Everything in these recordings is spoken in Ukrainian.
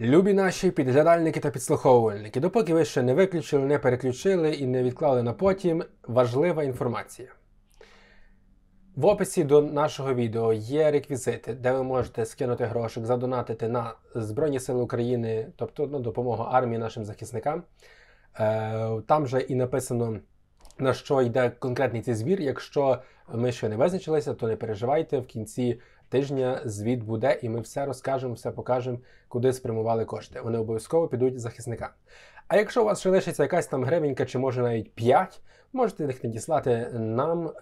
Любі наші підглядальники та підслуховувальники, допоки ви ще не виключили, не переключили і не відклали на потім, важлива інформація. В описі до нашого відео є реквізити, де ви можете скинути грошик, задонатити на Збройні Сили України, тобто на допомогу армії нашим захисникам. Там же і написано, на що йде конкретний цей збір. Якщо ми ще не визначилися, то не переживайте, в кінці тижня звіт буде і ми все розкажемо, все покажемо, куди спрямували кошти. Вони обов'язково підуть захисникам. А якщо у вас ще лишиться якась там гривенька, чи може навіть 5, можете їх надіслати нам.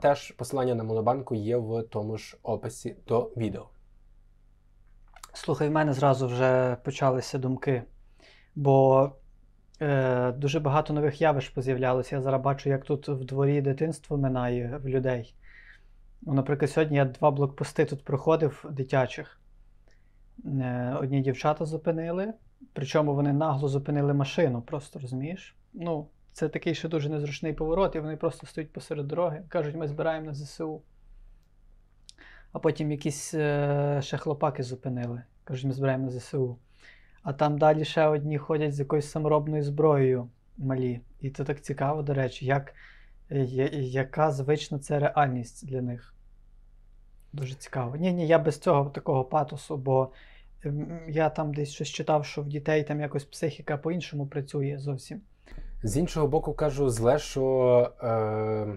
Теж посилання на Монобанку є в тому ж описі до відео. Слухай, в мене зразу вже почалися думки, бо дуже багато нових явищ поз'являлося. Я зараз бачу, як тут в дворі дитинство минає в людей. Наприклад, сьогодні я 2 блокпости тут проходив дитячих. Одні дівчата зупинили, причому вони нагло зупинили машину, просто, розумієш? Ну, це такий ще дуже незручний поворот, і вони просто стоять посеред дороги, кажуть, ми збираємо на ЗСУ. А потім якісь ще хлопаки зупинили, кажуть, ми збираємо на ЗСУ. А там далі ще одні ходять з якоюсь саморобною зброєю малі. І це так цікаво, до речі, яка звична це реальність для них. Дуже цікаво. Ні, я без цього такого патосу, бо я там десь щось читав, що в дітей там якось психіка по-іншому працює зовсім. З іншого боку, кажу зле, що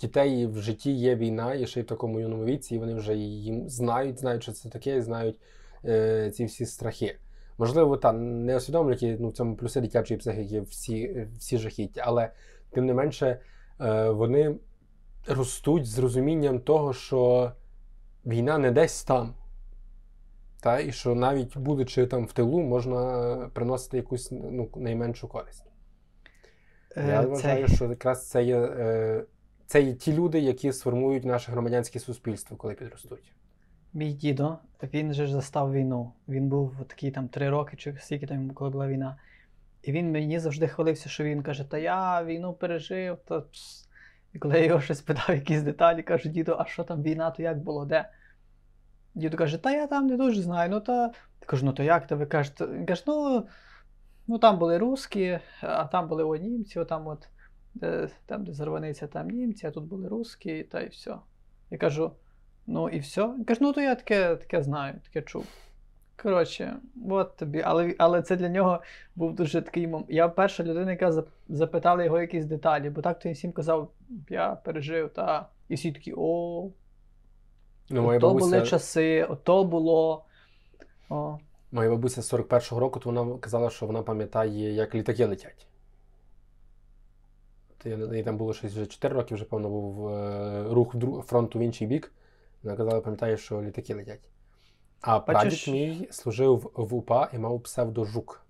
дітей в житті є війна, і ще й в такому юному віці, і вони вже її знають, що це таке, і знають ці всі страхи. Можливо, не усвідомлюють, в цьому плюси дитячої психіки всі жахіття, але тим не менше вони ростуть з розумінням того, що війна не десь там. І що навіть будучи там в тилу, можна приносити якусь найменшу користь. Я вважаю, що якраз це є ті люди, які сформують наше громадянське суспільство, коли підростуть. Мій дідо, він же ж застав війну. Він був такий 3 роки, чи стільки там, коли була війна. І він мені завжди хвалився, що він каже, я війну пережив. І коли я його щось питав, якісь деталі, кажу, діду, а що там війна, то як було, де? Діду каже, я там не дуже знаю, Я кажу, то як? Ви кажете? Він каже, там були русські, а там були німці, там де Зарваниця, там німці, а тут були русські, та і все. Я кажу, і все. Він каже, то я таке знаю, таке чув. Коротше, от тобі. Але це для нього був дуже такий момент. Я перша людина, яка запитала його якісь деталі, бо так то він всім казав, я пережив, і всі такі, ото були часи, ото було. Моя бабуся з 41-го року, то вона казала, що вона пам'ятає, як літаки летять. Їй там було щось вже 4 роки, вже, певно, був рух фронту в інший бік. Вона казала, пам'ятає, що літаки летять. А прадід мій служив в УПА і мав псевдо-жук.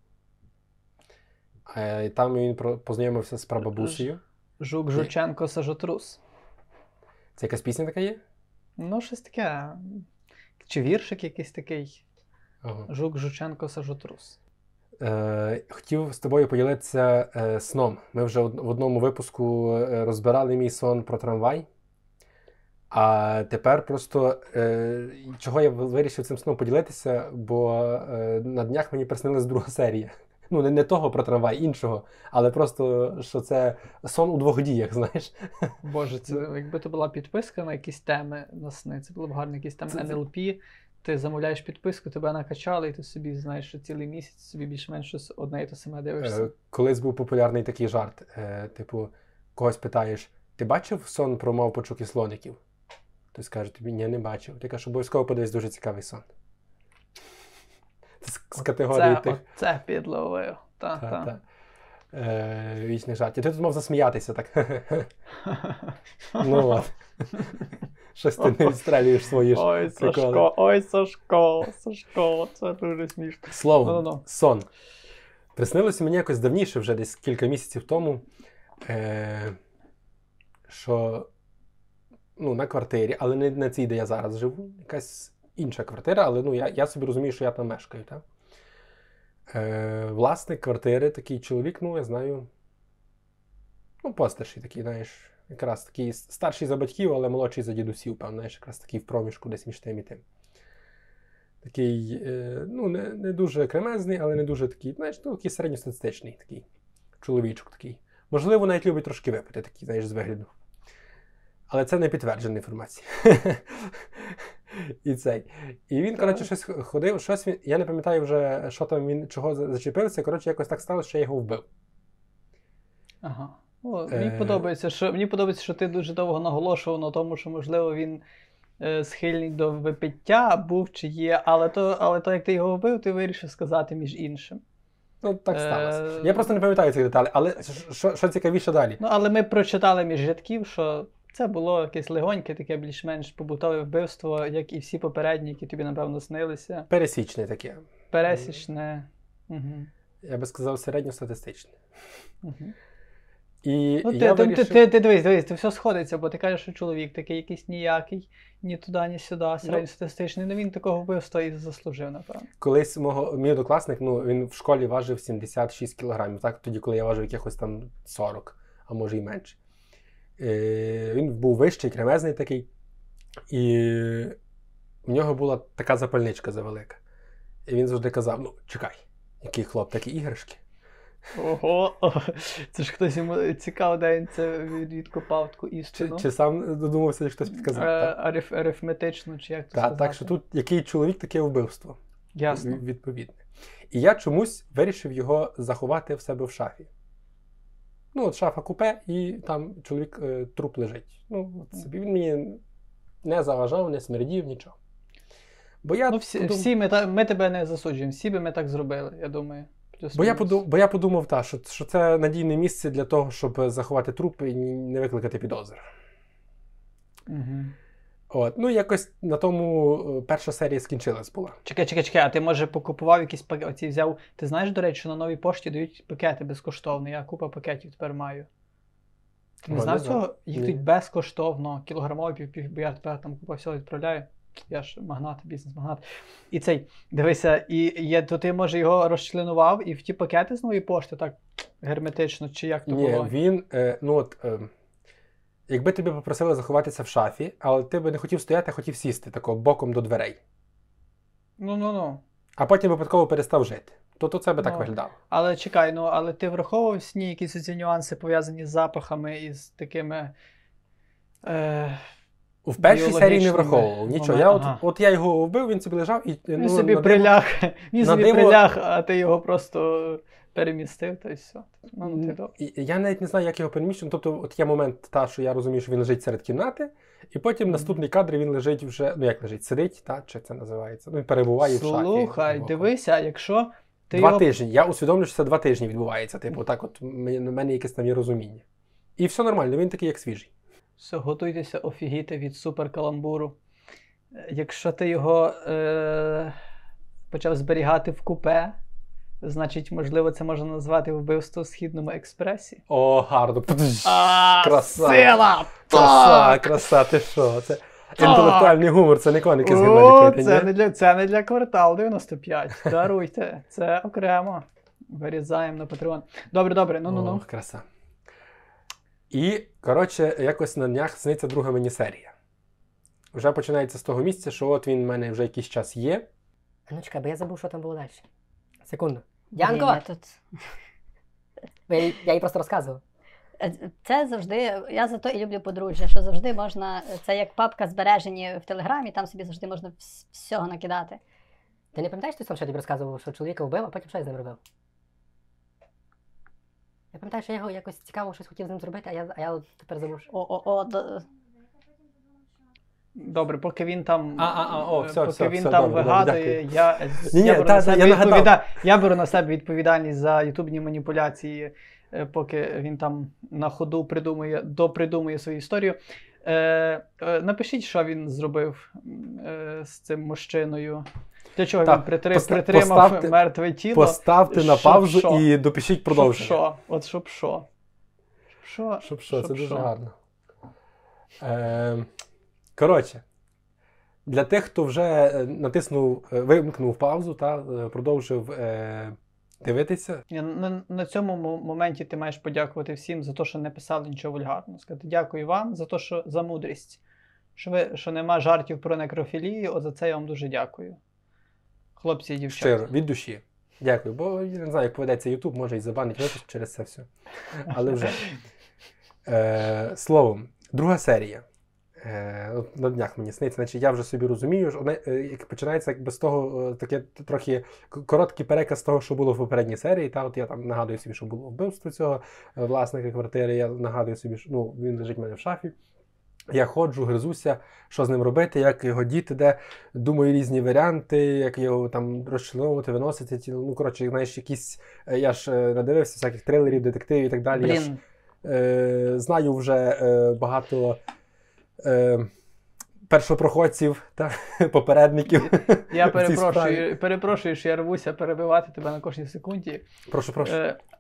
Там він познайомився з прабабусею. Жук, Жученко, Сажотрус. Це якась пісня така є? Щось таке. Чи віршик якийсь такий. Ага. Жук, Жученко, Сажотрус. Хотів з тобою поділитися сном. Ми вже в одному випуску розбирали мій сон про трамвай. А тепер просто, чого я вирішив цим сном поділитися, бо на днях мені приснилась 2 серія. Не того про трамвай, іншого, але просто, що це сон у 2 діях, знаєш. Боже, це якби то була підписка на якісь теми на сни, це було б гарно, якісь там НЛП, ти замовляєш підписку, тебе накачали, і ти собі знаєш, що цілий місяць собі більш-менш одне і те саме дивишся. Колись був популярний такий жарт, когось питаєш, ти бачив сон про мавпочок і слоників? Хтось каже, тобі, ні, не бачив. Ти кажеш, обов'язково подивись, дуже цікавий сон. З категорії тих. Оце підловив. Та. Вічний жарт. І ти тут мав засміятися так. Щось ти не відстрелюєш свої приколи. Ой, Сашко, це дуже смішно. Словом, сон. Приснилося мені якось давніше, вже десь кілька місяців тому, що на квартирі, але не на цій, де я зараз живу, якась інша квартира, але я собі розумію, що я там мешкаю. Так? Власник квартири, такий чоловік, я знаю, постарший такий, знаєш, якраз такий старший за батьків, але молодший за дідусів, певно, якраз такий в проміжку десь між тим і тим. такий, ну, не дуже кремезний, але не дуже такий, знаєш, такий середньостатистичний такий чоловічок такий. Можливо, навіть любить трошки випити такий, знаєш, з вигляду. Але це не підтверджена інформація. І цей. І він, коротше, щось ходив, щось він, я не пам'ятаю вже, що там він, чого зачепився, коротше, якось так сталося, що я його вбив. Ага. О, мені подобається, що ти дуже довго наголошував на тому, що, можливо, він схильний до випиття був чи є, але то, як ти його вбив, ти вирішив сказати між іншим. Ну, так сталося. Я просто не пам'ятаю цих деталей, але що цікавіше далі? Ну, але ми прочитали між рядків, що це було якесь легоньке, таке більш-менш побутове вбивство, як і всі попередні, які тобі, напевно, снилися. Пересічне таке. Пересічне. Угу. Я би сказав, середньостатистичне. Угу. І ну, я вирішив... ти дивись, все сходиться, бо ти кажеш, що чоловік такий якийсь ніякий, ні туди, ні сюди, середньостатистичний, ну він такого вбивства і заслужив, напевно. Колись мій однокласник, ну він в школі важив 76 кілограмів, так, тоді, коли я важив якихось там 40, а може і менше. Він був вищий, кремезний такий, і в нього була така запальничка завелика. І він завжди казав, ну чекай, який хлоп, такі іграшки. Ого, це ж хтось йому цікаво, де він це відкопав таку істину. Чи сам додумався, хтось підказав. Арифметично, чи як то сказати. Так, що тут який чоловік, таке вбивство. Ясно. Відповідне. І я чомусь вирішив його заховати в себе в шафі. Ну, от шафа купе, і там чоловік, труп лежить. Ну, от собі він мені не заважав, не смердів, нічого. Бо я... Ну, всі ми тебе не засуджуємо, всі би ми так зробили, я думаю. Бо я подумав, та, що це надійне місце для того, щоб заховати труп і не викликати підозр. Угу. От. Ну, якось на тому перша серія скінчилась була. Чекай, а ти, може, покупував якісь пакети, оці взяв... Ти знаєш, до речі, що на новій пошті дають пакети безкоштовно, я купа пакетів тепер маю. Ти не знав цього? Їх тут безкоштовно, кілограмові пів, бо я тепер там купа всього відправляю. Я ж магнат, бізнес-магнат. І цей, дивися, то ти, може, його розчленував і в ті пакети з нової пошти так герметично, чи як то було? Ні, він, ну от, якби тобі попросили заховатися в шафі, але ти би не хотів стояти, а хотів сісти, тако, боком до дверей. Ну. А потім випадково перестав жити. То це би так виглядало. Але чекай, але ти враховував сні якісь оці нюанси, пов'язані з запахами і з такими... В першій серії не враховував нічого. От я його вбив, він собі лежав і... Він собі приляг, а ти його просто перемістив, та й все. Я навіть не знаю, як його переміщено. Тобто, от є момент, що я розумію, що він лежить серед кімнати, і потім наступний кадр він лежить вже, ну як лежить, сидить, та, чи це називається, ну і перебуває в шафі. Слухай, дивися, якщо ти його... 2 тижні, я усвідомлю, що це 2 тижні відбувається, типу, так от, в мене якесь там є розуміння. І все нормально, він такий, як свіжий. Все, готуйтеся офігіти від суперкаламбуру. Якщо ти його почав зберігати в купе, значить, можливо, це можна назвати вбивство в Східному експресі. О, гарно. Краса! Сила! Краса, ти що? Це інтелектуальний гумор, це не коники з гімнатики. Це не для кварталу 95. Даруйте, це окремо. Вирізаємо на Патреон. Добре, ну. О, краса. І, коротше, якось на днях сниться друга міні-серія. Вже починається з того місця, що от він в мене вже якийсь час є. А ну чекай, бо я забув, що там було далі. Секунду. Дянко! Я їй просто розказував. Це завжди, я зато і люблю подружжя, що завжди можна, це як папка збережені в Телеграмі, там собі завжди можна всього накидати. Ти не пам'ятаєш, ти сам ще тобі розказував, що чоловіка вбив, а потім що я з ним робив? Я пам'ятаю, що я його якось цікаво щось хотів з ним зробити, а я от тепер забув. Добре, поки він там вигадує, я беру на себе відповідальність за ютубні маніпуляції, поки він там на ходу допридумує свою історію. Напишіть, що він зробив з цим мужчиною. Для чого він притримав мертве тіло? Поставте на паузу і допишіть продовження. Щоб що, це дуже гарно. Коротше, для тих, хто вже вимкнув паузу та продовжив дивитися. На цьому моменті ти маєш подякувати всім за те, що не писали нічого вульгарного. Сказати, дякую вам за те, що за мудрість, що нема жартів про некрофілію, от за це я вам дуже дякую. хлопці і дівчата. Щиро, від душі. Дякую, бо я не знаю, як поведеться YouTube, може і забанить випуск через це все. Але вже. Словом, друга серія. На днях мені сниться, значить, я вже собі розумію, що починається якби з того, таке трохи короткий переказ того, що було в попередній серії. Та от я там нагадую собі, що було вбивство цього власника квартири, я нагадую собі, що ну, він лежить в мене в шафі. Я ходжу, гризуся, що з ним робити, як його діти, де думаю різні варіанти, як його там розчленовувати, виносити. Ну, коротше, знаєш, якісь, я ж надивився всяких трилерів, детективів і так далі. Я ж знаю вже багато першопроходців та попередників. Я перепрошую, що я рвуся перебивати тебе на кожній секунді. Прошу.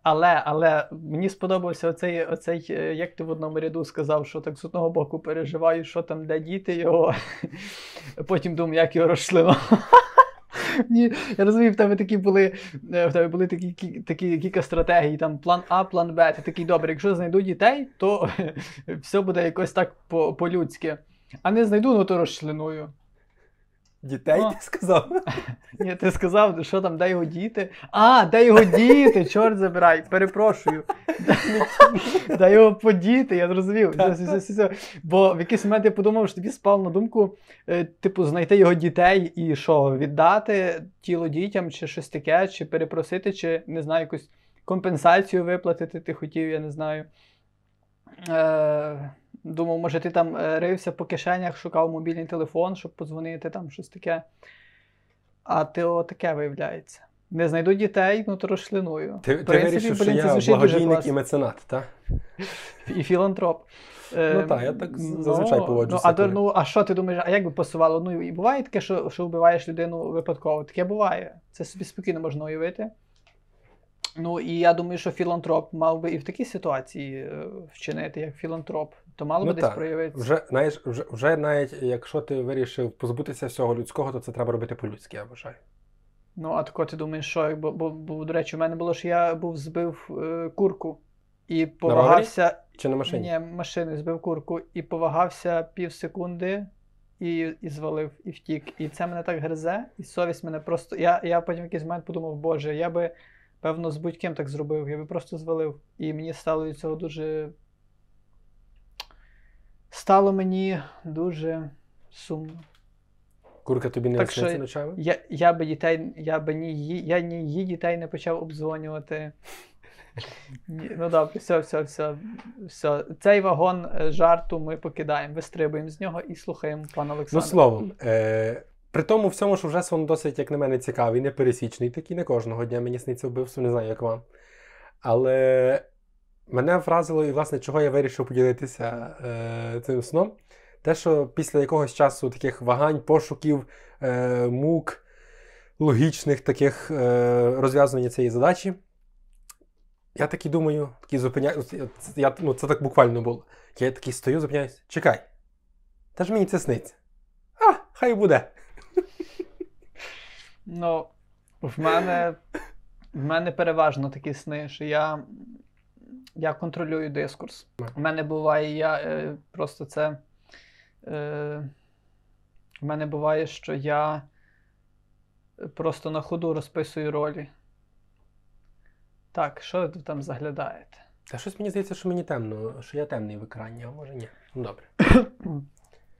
Але мені сподобався оцей, як ти в одному ряду сказав, що так з одного боку переживаю, що там, де діти його, потім думаю, як його розшлимо. Ні, я розумію, в тебе були такі кілька стратегій, там план А, план Б. Ти такий, добре, якщо знайду дітей, то все буде якось так по-людськи. А не знайду, ну то розчленую. Дітей ти сказав? Ні, ти сказав, що там, де його діти? А, де його діти, чорт забирай, перепрошую. Де його подіти, я зрозумів. Бо в якийсь момент я подумав, що тобі спав на думку, типу, знайти його дітей і що, віддати тіло дітям, чи щось таке, чи перепросити, чи, не знаю, якусь компенсацію виплатити ти хотів, я не знаю. Думав, може, ти там рився по кишенях, шукав мобільний телефон, щоб подзвонити, там щось таке. А ти отаке, виявляється. Не знайду дітей, ну то розчленую. Ти вирішив, що я благодійник і меценат, так? І філантроп. Ну так, я так зазвичай поводжуся. А що ти думаєш, а як би пасувало? Ну і буває таке, що вбиваєш людину випадково? Таке буває. Це собі спокійно можна уявити. Ну і я думаю, що філантроп мав би і в такій ситуації вчинити, як філантроп. То мало би десь проявитися. Вже навіть якщо ти вирішив позбутися всього людського, то це треба робити по-людськи, я вважаю. Ну, а тако ти думаєш, що? Бо, до речі, у мене було, що я збив курку і повагався... На вагоні? Чи на машині? Ні, машини збив курку і повагався пів секунди і звалив, і втік. І це мене так гризе, і совість мене просто... Я потім в якийсь момент подумав, боже, я би, певно, з будь-ким так зробив, я би просто звалив. І мені стало від цього дуже... Стало мені дуже сумно. Курка тобі не висниться ночами? Я ні її дітей не почав обдзвонювати. Ну добре, все. Цей вагон жарту ми покидаємо, вистрибуємо з нього і слухаємо пана Олександра. Ну, словом, при тому всьому, що вже сон досить, як на мене, цікавий, непересічний, такий не кожного дня мені сниться вбивство, не знаю, як вам. Але... Мене вразило, і, власне, чого я вирішив поділитися цим сном, те, що після якогось часу таких вагань, пошуків, мук, логічних таких розв'язування цієї задачі, я такий думаю, такий зупиняюся, ну, це так буквально було. Я такий стою, зупиняюся, чекай, та ж мені це сниться. А, хай буде. Ну, в мене переважно такі сни, що я контролюю дискурс. У мене буває, в мене буває, що я просто на ходу розписую ролі. Так, що ви там заглядаєте? Та щось мені здається, що мені темно, що я темний в екрані, а може ні. Ну, добре.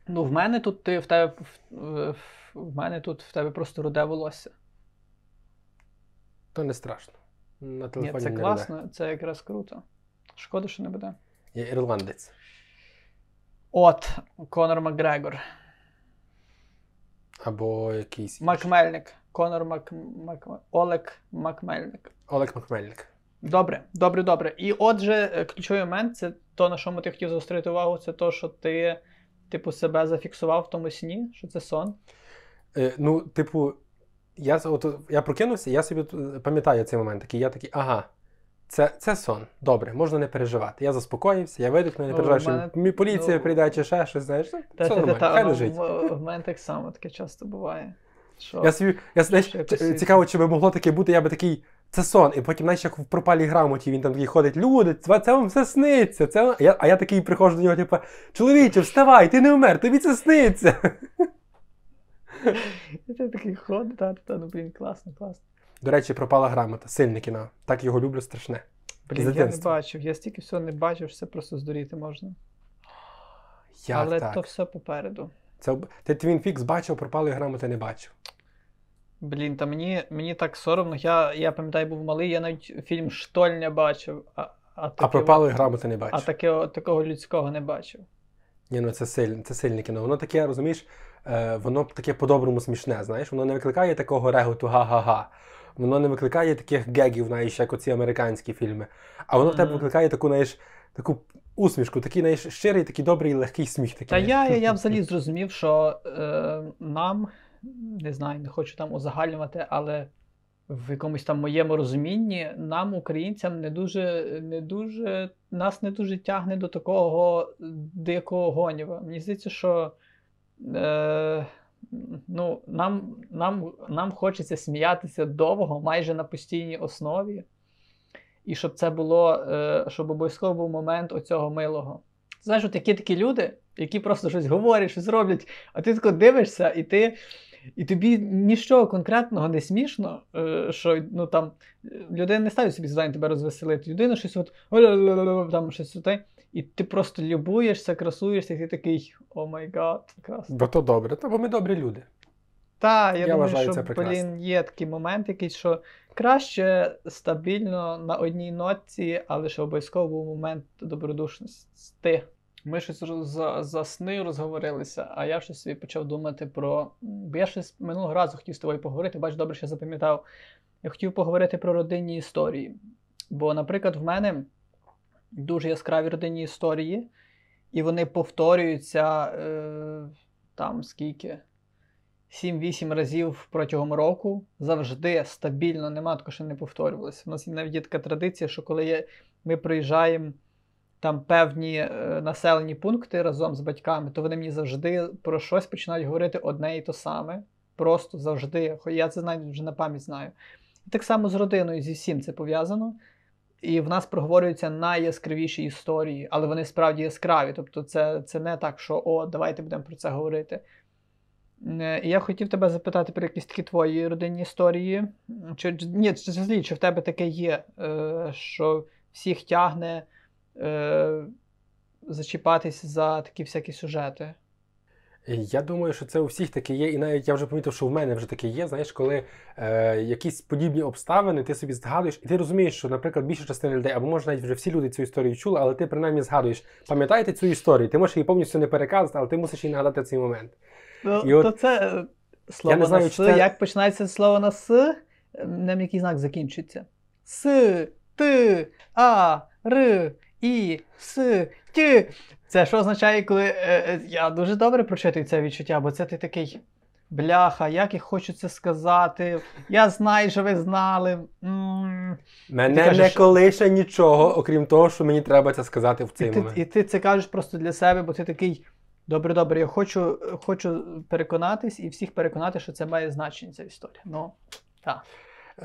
Ну, в мене тут в тебе просто руде волосся. То не страшно. На телефоні. Ні, це не класно, буде. Це якраз круто. Шкода, що не буде. Я ірландець. От, Конор Макгрегор. Або якийсь... Макмельник. Конор Олег Макмельник. Олег Макмельник. Добре. І отже, ключовий момент, це то, на що ти хотів заострити увагу, це то, що ти, типу, себе зафіксував в тому сні, що це сон. Ну, типу... Я прокинувся, я собі пам'ятаю цей момент. Я такий, ага, це сон, добре, можна не переживати. Я заспокоївся, я видихну, не переживаю, що поліція прийде чи ще щось, знаєш, все нормально, хай лежить. В мене так само таке часто буває. Цікаво, чи би могло таке бути, я би такий, це сон, і потім, знаєш, як в «Пропалій грамоті» він там такий ходить, люди, це вам все сниться, а я такий приходжу до нього, типу, чоловіче, вставай, ти не вмер, тобі це сниться. І ти такий ход, ну блін, класно. До речі, пропала грамота, сильне кіно. Так його люблю, страшне. Блін, я не бачив, я стільки всього не бачив, все просто здуріти можна. Але так? То все попереду. Це... Ти Твін Пікс бачив, пропали грамоти не бачив. Блін, та мені так соромно. Я пам'ятаю, був малий, я навіть фільм «Штольня» бачив. А пропали грамоти не бачив. А такого людського не бачив. Ні, ну це сильне кіно. Воно таке, розумієш, воно таке по-доброму смішне, знаєш. Воно не викликає такого реготу «га-га-га». Воно не викликає таких гегів, знаєш, як оці американські фільми. А воно в тебе викликає таку, знаєш, таку усмішку, такий, знаєш, щирий, такий добрий, легкий сміх. Такий. Та я взагалі зрозумів, що нам, не знаю, не хочу там узагальнювати, але в якомусь там моєму розумінні, нам, українцям, нас не дуже тягне до такого дикого гоніва. Мені здається, що нам хочеться сміятися довго, майже на постійній основі. І щоб це було, щоб обов'язково був момент оцього милого. Знаєш, от які такі люди, які просто щось говорять, щось роблять, а ти тако дивишся, і тобі нічого конкретного не смішно, що, ну, там, людина не ставить собі завдання тебе розвеселити, людина щось от, там, щось от, і ти просто любуєшся, красуєшся, і ти такий, о май гад, прекрасно. Бо то добре, бо ми добрі люди. Так, я думаю, що, блін, є такий момент якийсь, що краще стабільно на одній нотці, але ще обов'язково був момент добродушності. Ми щось за сни розговорилися, а я щось собі почав думати про... Бо я щось минулого разу хотів з тобою поговорити, бач, добре, що я запам'ятав. Я хотів поговорити про родинні історії. Бо, наприклад, в мене дуже яскраві родинні історії, і вони повторюються там скільки... 7-8 разів протягом року, завжди стабільно, нема такого, що не повторювалося. У нас навіть є така традиція, що коли ми приїжджаємо там певні населені пункти разом з батьками, то вони мені завжди про щось починають говорити одне і то саме. Просто завжди. Я це знаю, вже на пам'ять знаю. І так само з родиною, зі всім це пов'язано. І в нас проговорюються найяскравіші історії, але вони справді яскраві. Тобто це не так, що «о, давайте будемо про це говорити». І я хотів тебе запитати про якісь такі твої родинні історії. Чи в тебе таке є, що всіх тягне зачіпатись за такі всякі сюжети? Я думаю, що це у всіх таке є, і навіть я вже помітив, що в мене вже таке є, знаєш, коли якісь подібні обставини ти собі згадуєш, і ти розумієш, що, наприклад, більша частина людей, або може навіть вже всі люди цю історію чули, але ти принаймні згадуєш, пам'ятаєте цю історію, ти можеш її повністю не переказати, але ти мусиш її нагадати цей момент. Ну, то це слово на знаю, «с», це... як починається слово на «с», на який знак закінчується. «С», «т», «а», «р», «і», «с», «т». Це що означає, коли я дуже добре прочитую це відчуття, бо це ти такий, бляха, як я хочу це сказати, я знаю, що ви знали. Мене кажеш, не колише нічого, окрім того, що мені треба це сказати в цей момент. І ти це кажеш просто для себе, бо ти такий... Добре, я хочу переконатись і всіх переконати, що це має значення, ця історія. Ну, так.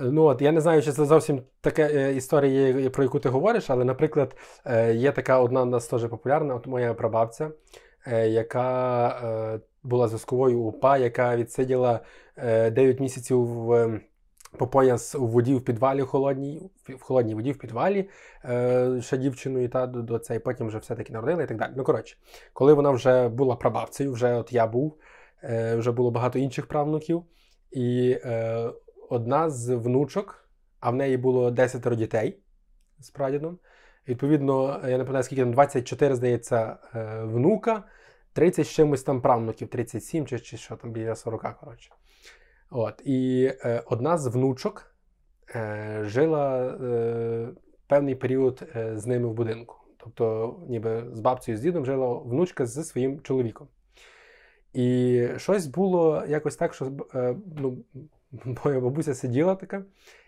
Ну от, я не знаю, чи це зовсім така історія, про яку ти говориш, але, наприклад, є така одна у нас теж популярна, от моя прабабця, яка була зв'язковою УПА, яка відсиділа 9 місяців по пояс у воді в підвалі в холодній воді в підвалі, ще дівчиною та до цей, потім вже все-таки народила і так далі. Ну, коротше, коли вона вже була прабабцею, вже от я був, вже було багато інших правнуків, і одна з внучок, а в неї було 10 дітей з прадідом, відповідно, я не пам'ятаю, скільки там, 24, здається, внука, 30 з чимось там правнуків, 37 чи що там, біля 40, коротше. От, і одна з внучок жила певний період з ними в будинку. Тобто, ніби з бабцею, з дідом жила внучка зі своїм чоловіком. І щось було якось так, що моя бабуся сиділа така,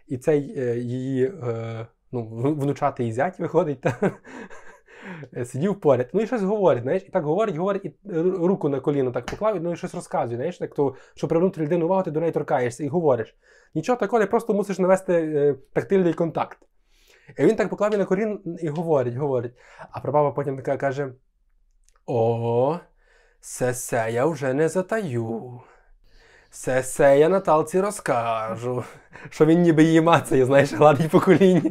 і цей її внучатий зять виходить та сидів поряд. Ну і щось говорить, знаєш, і так говорить, і руку на коліно так поклав, і щось розказує, знаєш, так, то, щоб привернути людину увагу, ти до неї торкаєшся і говориш. Нічого такого, ти просто мусиш навести тактильний контакт. І він так поклав її на коліно і говорить. А прабаба потім така каже, о, це я вже не затаю. Се-се, я Наталці розкажу, що він ніби її мацає, знаєш, гладить по коліні.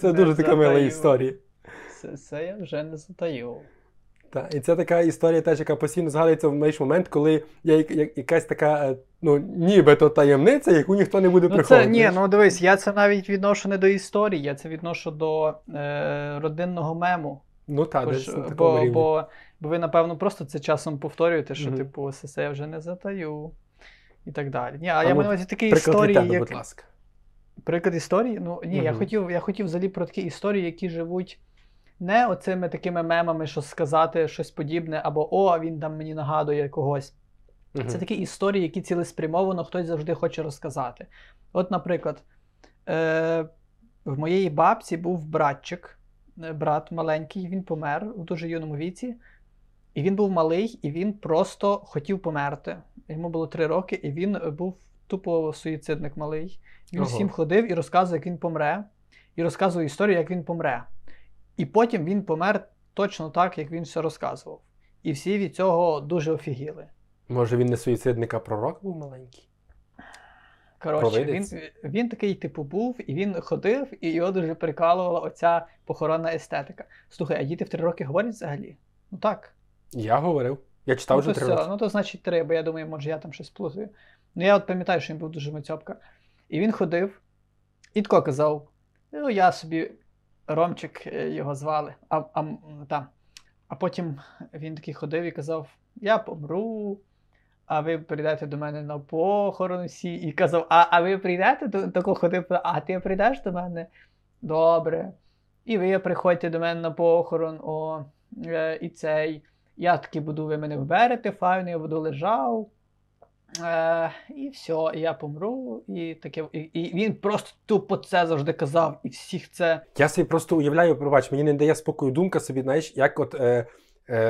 Це дуже така мила історія. Це я вже не затаю. Так, і це така історія теж, яка постійно згадується в менш момент, коли є якась така, ну, нібито таємниця, яку ніхто не буде приховувати. Ні, ну дивись, я це навіть відношу не до історії, я це відношу до родинного мему. Ну так, десь на такому рівні. Бо ви, напевно, просто це часом повторюєте, що, типу, «Сесе, я вже не затаю» і так далі. Ні, а я маю на увазі такі історії, як... будь ласка. Приклад історії? Ну, ні, я хотів взагалі про такі історії, які живуть не оцими такими мемами, що сказати щось подібне, або «О, він там мені нагадує когось». Це такі історії, які цілеспрямовано хтось завжди хоче розказати. От, наприклад, в моєї бабці був братчик, брат маленький, він помер в дуже юному віці. І він був малий, і він просто хотів померти. Йому було 3 роки, і він був тупо суїцидник малий. Він всім ходив і розказував, як він помре. І розказував історію, як він помре. І потім він помер точно так, як він все розказував. І всі від цього дуже офігіли. Може, він не суїцидник, а пророк був маленький? Коротше, він такий, типу, був, і він ходив, і його дуже прикалувала оця похоронна естетика. Слухай, а діти в 3 роки говорять взагалі? Ну так. Я говорив. Я читав вже 3 роки. Ну то значить 3, бо я думаю, може я там щось плутаю. Ну я от пам'ятаю, що він був дуже мацьопка. І він ходив, і тако казав, ну я собі, Ромчик його звали, а потім він такий ходив і казав, я помру, а ви прийдете до мене на похорон всі. І казав, а ви прийдете? Тако ходив, а ти прийдеш до мене? Добре. І ви приходьте до мене на похорон, о, і цей. Я таки буду, ви мене вберете, файно, я буду лежав, і все, я помру, і таке. І він просто тупо це завжди казав, і всіх це... Я собі просто уявляю, пробач, мені не дає спокою думка собі, знаєш, як от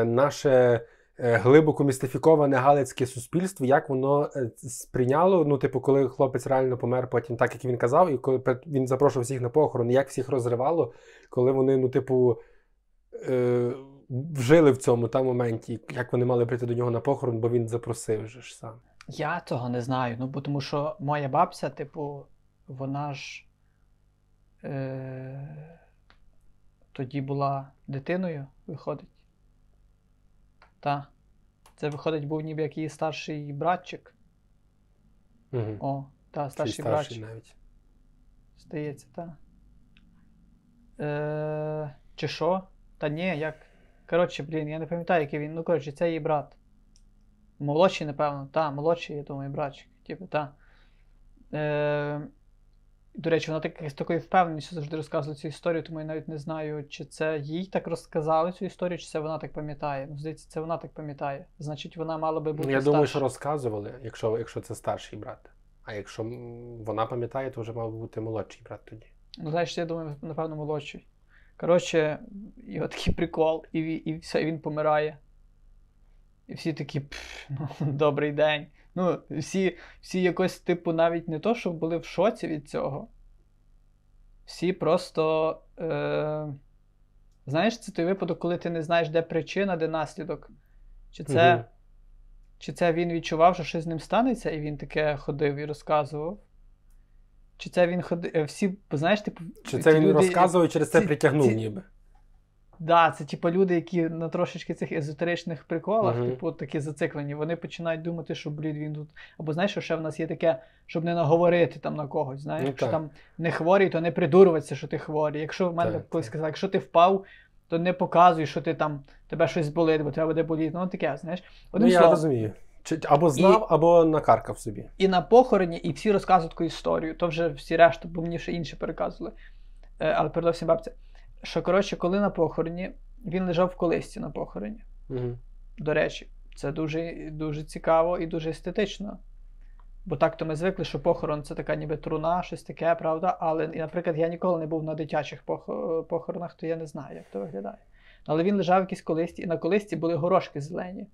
наше глибоко містифіковане галицьке суспільство, як воно сприйняло, ну, типу, коли хлопець реально помер потім так, як він казав, і коли він запрошував всіх на похорон, як всіх розривало, коли вони, ну, типу... Вжили в цьому та моменті, як вони мали прийти до нього на похорон, бо він запросив же ж сам. Я цього не знаю, ну бо тому що моя бабця, типу, вона ж тоді була дитиною, виходить. Та. Це, виходить, був ніби як її старший братчик. Угу. О, та, старший братчик. Навіть. Здається, та. Чи що? Та ні, як... Коротше, блін, я не пам'ятаю, який він. Ну, коротше, це її брат. Молодший, напевно. Та, молодший, я думаю, братчик. Типу, та. До речі, вона так, з такою впевненістю завжди розказує цю історію, тому я навіть не знаю, чи це їй так розказали цю історію, чи це вона так пам'ятає. Ну, здається, це вона так пам'ятає. Значить, вона мала би бути старша. Я думаю, що розказували, якщо це старший брат. А якщо вона пам'ятає, то вже мав би бути молодший брат тоді. Ну, знаєш, я думаю, напевно, молодший. Коротше, його такий прикол, і все, і він помирає. І всі такі, ну, добрий день. Ну, всі якось, типу, навіть не то, що були в шоці від цього. Всі просто, знаєш, це той випадок, коли ти не знаєш, де причина, де наслідок. Чи це він відчував, що щось з ним станеться, і він таке ходив і розказував. Чи це він ходив, всі, знаєш, типу... Чи це він розказував і через це притягнув ніби? Да, це типу люди, які на трошечки цих езотеричних приколах, типу, такі зациклені, вони починають думати, що, блін, він тут... Або, знаєш, що ще в нас є таке, щоб не наговорити там на когось, знаєш? Ну, якщо там не хворий, то не придурюватися, що ти хворий. Якщо в мене колись сказали, якщо ти впав, то не показуй, що ти там, тебе щось болить, бо треба буде боліти. Ну, таке, знаєш? Одним словом, я розумію. Або знав, або накаркав собі. І на похороні, і всі розказують таку історію. То вже всі решта, бо мені ще інші переказували. Але передовсім бабця. Що, коротше, коли на похороні, він лежав в колисці на похороні. До речі, це дуже, дуже цікаво і дуже естетично. Бо так-то ми звикли, що похорон – це така ніби труна, щось таке, правда? Але, наприклад, я ніколи не був на дитячих похоронах, то я не знаю, як то виглядає. Але він лежав в якійсь колисці, і на колисці були горошки зелені.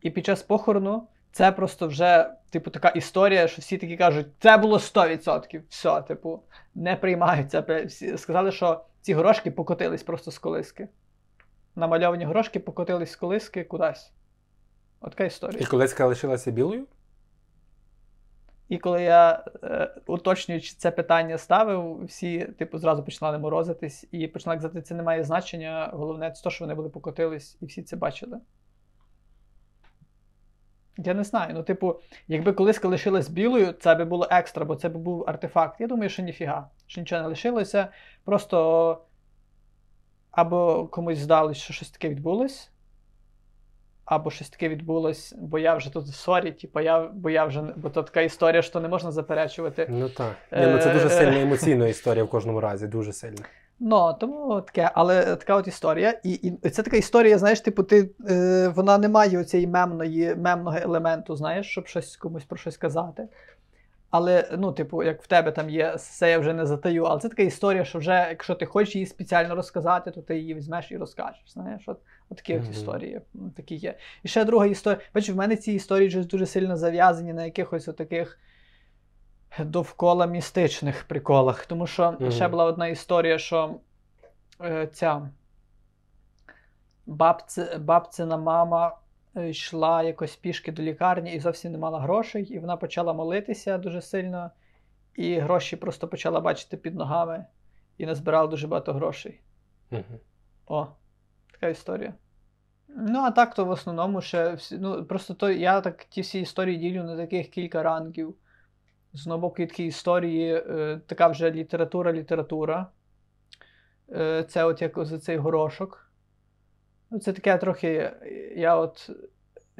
І під час похорону це просто вже, типу, така історія, що всі такі кажуть, це було 100%, все, типу, не приймають це. Всі сказали, що ці горошки покотились просто з колиски. Намальовані горошки покотились з колиски кудись. Отака історія. І колецька лишилася білою? І коли я, уточнюючи це питання, ставив, всі типу зразу починали морозитись і починали казати, це не має значення, головне це те, що вони були покотились, і всі це бачили. Я не знаю, ну типу, якби колиска лишилась білою, це би було екстра, бо це би був артефакт. Я думаю, що ніфіга, що нічого не лишилося, просто або комусь здалось, що щось таке відбулось, або щось таке відбулось, бо я вже тут в сорі, типу, бо то така історія, що не можна заперечувати. Ну так, це дуже сильна емоційна історія в кожному разі, дуже сильна. Ну, тому таке, але така от історія. І це така історія, знаєш, типу, вона не має оцієї мемного елементу, знаєш, щоб щось комусь про щось казати. Але, ну, типу, як в тебе там є, це я вже не затаю, але це така історія, що вже, якщо ти хочеш її спеціально розказати, то ти її візьмеш і розкажеш, знаєш, от такі от історії, такі є. І ще друга історія, бачу, в мене ці історії дуже сильно зав'язані на якихось отаких довкола містичних приколах, тому що ще була одна історія, що ця бабцина мама йшла якось пішки до лікарні і зовсім не мала грошей, і вона почала молитися дуже сильно, і гроші просто почала бачити під ногами, і назбирала дуже багато грошей. О, така історія. Ну, а так то в основному ще, просто я так ті всі історії ділю на таких кілька рангів. З одного боку, такі історії, така вже література. Це от як за цей горошок. Це таке трохи, я от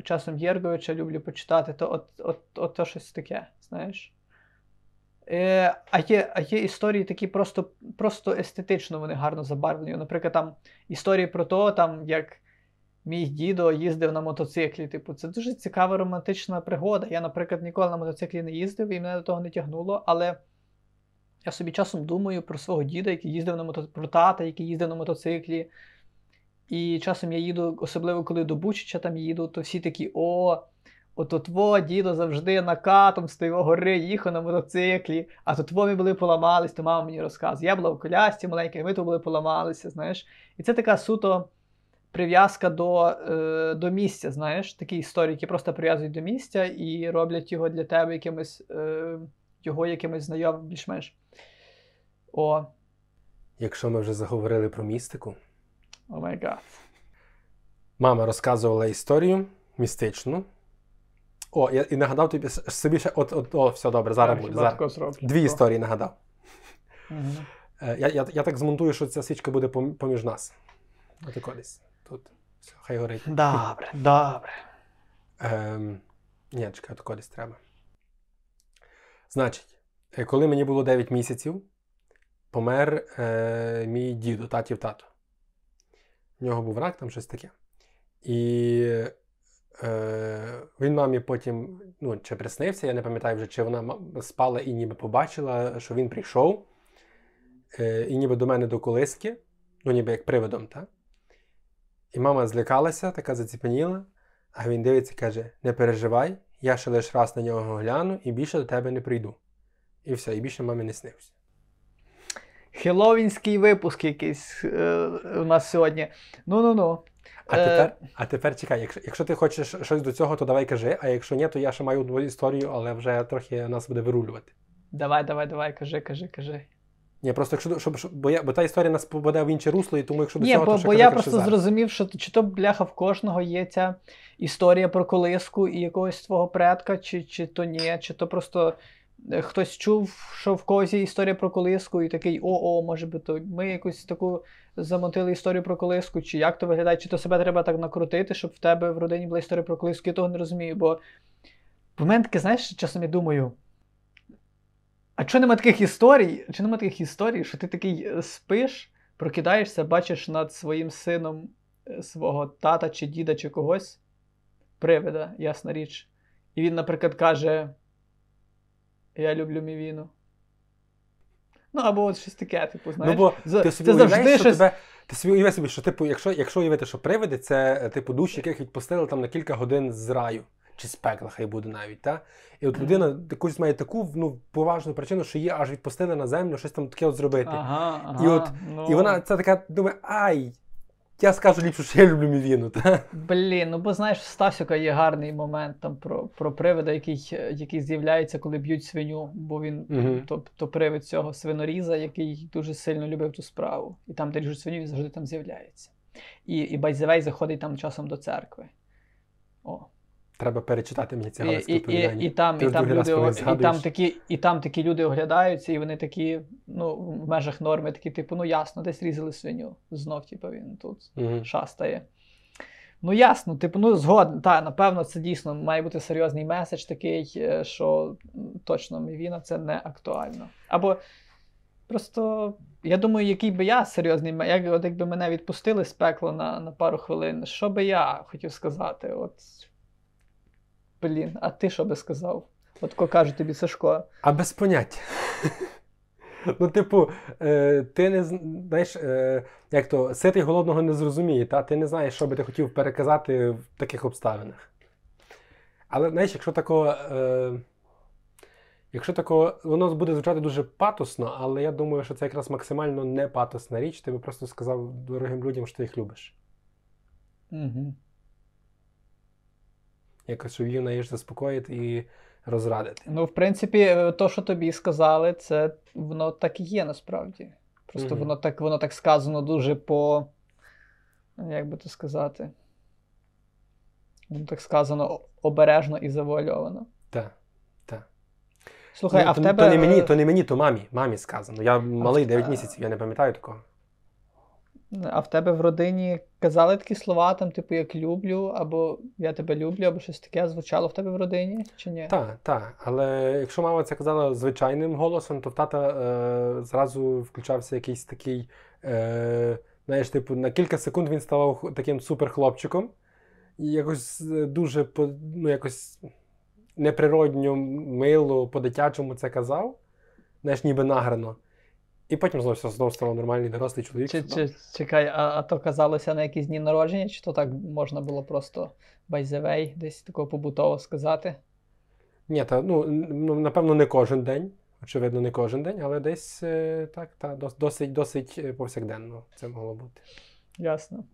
часом Єрговича люблю почитати, то от щось таке, знаєш. А є історії такі просто естетично вони гарно забарвлені. Наприклад, там історії про те, там, як мій дідо їздив на мотоциклі. Типу, це дуже цікава романтична пригода. Я, наприклад, ніколи на мотоциклі не їздив і мене до того не тягнуло, але я собі часом думаю про свого діда, який їздив на мотоциклі, про тата, який їздив на мотоциклі. І часом я їду, особливо коли до Бучича там їду, то всі такі, ото тво дідо завжди накатом з тієї гори їхав на мотоциклі, а то тво ми були поламались, то мама мені розказує. Я була в колясці маленькій, ми то були поламалися, знаєш. І це така суто прив'язка до місця, знаєш, такі історії, які просто прив'язують до місця і роблять його для тебе якимось, його якимось знайомим більш-менш. Якщо ми вже заговорили про містику. О май гад. Мама розказувала історію містичну. Я і нагадав тобі собі ще, все добре, зараз. Дві історії нагадав. Я так змонтую, що ця свічка буде поміж нас. От і колись. Тут все, хай горить. Добре. Ні, чекай, то колись треба. Значить, коли мені було 9 місяців, помер мій дідо, татів тато. В нього був рак, там щось таке. І він мамі потім, чи приснився, я не пам'ятаю вже, чи вона спала і ніби побачила, що він прийшов. І ніби до мене до колиски, ніби як привидом, так? І мама злякалася, така заціпеніла, а він дивиться і каже, не переживай, я ще лише раз на нього гляну і більше до тебе не прийду. І все, і більше мамі не снився. Хеллоуінський випуск якийсь у нас сьогодні. А тепер чекай, якщо ти хочеш щось до цього, то давай кажи, а якщо ні, то я ще маю одну історію, але вже трохи нас буде вирулювати. Давай, кажи. Ні, просто бо та історія нас попаде в інше русло, і тому якщо до цього, то ще краще зараз. Ні, бо я просто зрозумів, що чи то бляха в кожного є ця історія про колиску і якогось твого предка, чи то ні, чи то просто хтось чув, що в когось є історія про колиску і такий, може би то ми якусь таку замотили історію про колиску, чи як то виглядає, чи то себе треба так накрутити, щоб в тебе в родині була історія про колиску, я того не розумію, бо в мене таке, знаєш, часом я думаю, а чого нема таких історій? Чи нема таких історій, що ти такий спиш, прокидаєшся, бачиш над своїм сином свого тата чи діда чи когось привида, ясна річ. І він, наприклад, каже, я люблю Мівіну. Або от щось таке, типу, знаєш. Ти собі уявляєш, що ти собі уявляєш собі, що типу, якщо уявити, що привиди, це типу душі, яких відпустили там на кілька годин з раю. Чи з пекла, хай буде навіть, та? І от людина якусь має таку поважну причину, що її аж відпустили на землю, щось там таке от зробити. І вона це така думає, ай, Я скажу ліпше, що я люблю Мівіну. Та? Блін, ну бо знаєш, в Стасюка є гарний момент там про привида, який з'являється, коли б'ють свиню, бо він, тобто привид цього свиноріза, який дуже сильно любив ту справу. І там, де ріжуть свиню, він завжди там з'являється. І Байзевей заходить там часом до церкви. О. Треба перечитати мені ці галицькі оповідання. І там такі люди оглядаються, і вони такі, ну, в межах норми, такі, типу, ну ясно, десь різали свиню. Знов, типу, він тут шастає. Ну ясно, типу, ну згоден, та, напевно, це дійсно має бути серйозний меседж такий, що точно Мівіна це не актуально. Або просто, я думаю, який би я серйозний, якби мене відпустили з пекла на пару хвилин, що би я хотів сказати, от... Блін, а ти що би сказав? От ко кажу тобі Сашко. А без поняття. Ну, типу, ти не знаєш, як то, ситий голодного не зрозуміє, та? Ти не знаєш, що би ти хотів переказати в таких обставинах. Але, знаєш, якщо такого, воно буде звучати дуже патосно, але я думаю, що це якраз максимально не патосна річ. Ти би просто сказав дорогим людям, що ти їх любиш. Угу. Якось її навіть заспокоїти і розрадити. Ну, в принципі, то, що тобі сказали, це воно так і є насправді. Просто воно так сказано дуже по... Як би то сказати? Воно так сказано обережно і завуальовано. Так, так. Слухай, ну, а в тебе... То не мені, то мамі сказано. Я малий, 9 місяців, я не пам'ятаю такого. А в тебе в родині казали такі слова, там, типу, як люблю, або я тебе люблю, або щось таке звучало в тебе в родині, чи ні? Так. Але якщо мама це казала звичайним голосом, то в тата зразу включався якийсь такий, знаєш, типу, на кілька секунд він ставав таким суперхлопчиком. І якось дуже, якось неприродньо, мило, по-дитячому це казав, знаєш, ніби награно. І потім знову став нормальний дорослий чоловік. Чекай, а то казалося на якісь дні народження? Чи то так можна було просто by the way десь такого побутово сказати? Ні, напевно, не кожен день. Очевидно, не кожен день, але десь досить повсякденно це могло бути. Ясно.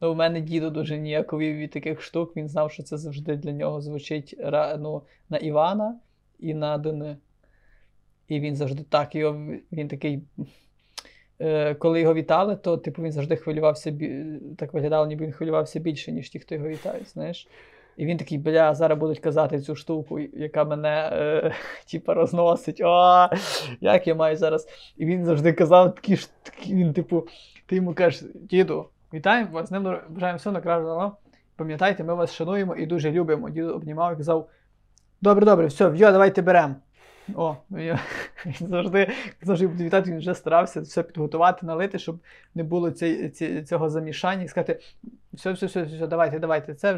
Ну, у мене діду дуже ніяковів від таких штук. Він знав, що це завжди для нього звучить на Івана і на Дани. І він завжди так, він такий, коли його вітали, то типу, він завжди хвилювався, так виглядало, ніби він хвилювався більше, ніж ті, хто його вітають, знаєш. І він такий, зараз будуть казати цю штуку, яка мене, типу, розносить. О, як я маю зараз? І він завжди казав такі, він, типу, ти йому кажеш, діду, вітаємо вас, з ним бажаємо все, накажемо, пам'ятайте, ми вас шануємо і дуже любимо. Діду обнімав і казав, добре, все, давайте беремо. О, він завжди буде вітати, він вже старався все підготувати, налити, щоб не було цього замішання і сказати, все, давайте, це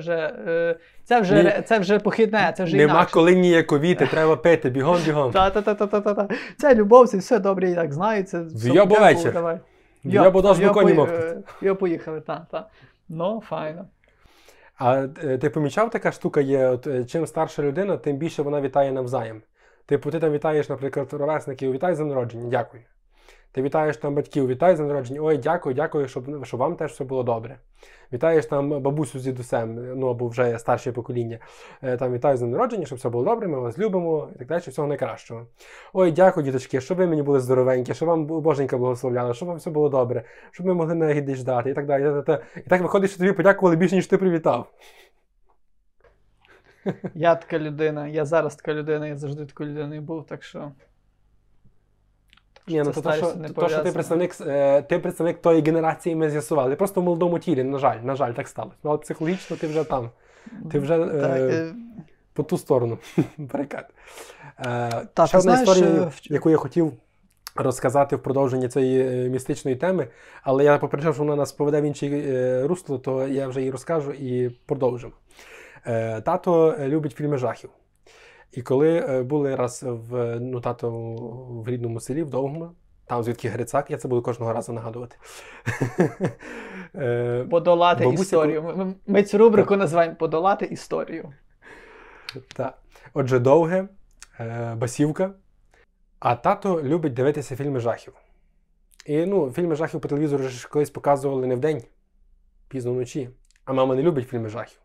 вже похідне, це вже інакше. Нема коли ніяковіти, треба пити, бігом. Та-та-та-та-та-та, це любов, це все добре, я так знаю, це все. Йобо вечір, йобо даж на коні мовкнути. Йобо поїхали, та. Ну, файно. А ти помічав, така штука є, чим старша людина, тим більше вона вітає навзаєм. Типу, ти там вітаєш, наприклад, ровесників, вітай за народження, дякую. Ти вітаєш там батьків, вітай за народження, ой, дякую, щоб вам теж все було добре. Вітаєш там бабусю з дідусем, ну, або вже старше покоління, там вітаю за народження, щоб все було добре, ми вас любимо, і так далі, всього найкращого. Ой, дякую, діточки, щоб ви мені були здоровенькі, щоб вам боженька благословляла, щоб вам все було добре, щоб ми могли не діждати, і так далі. І так виходить, що тобі подякували більше, ніж ти привітав. Я така людина, я зараз така людина, я завжди такою людиною був, так що... Ні, ну то, що ти представник тої генерації, ми з'ясували. Просто в молодому тілі, на жаль, так сталося. Але психологічно ти вже там, ти вже по ту сторону барикад. Ще одна історія, яку я хотів розказати в продовженні цієї містичної теми, але я попереджав, що вона нас поведе в інше русло, то я вже її розкажу і продовжимо. Тато любить фільми жахів. І коли були раз тато в рідному селі, в Довгому, там звідки Грицак, я це буду кожного разу нагадувати. Подолати історію. Ми цю рубрику називаємо «Подолати історію». Так. Отже, Довге, Басівка. А тато любить дивитися фільми жахів. І, фільми жахів по телевізору ж колись показували не вдень. пізно вночі, а мама не любить фільми жахів.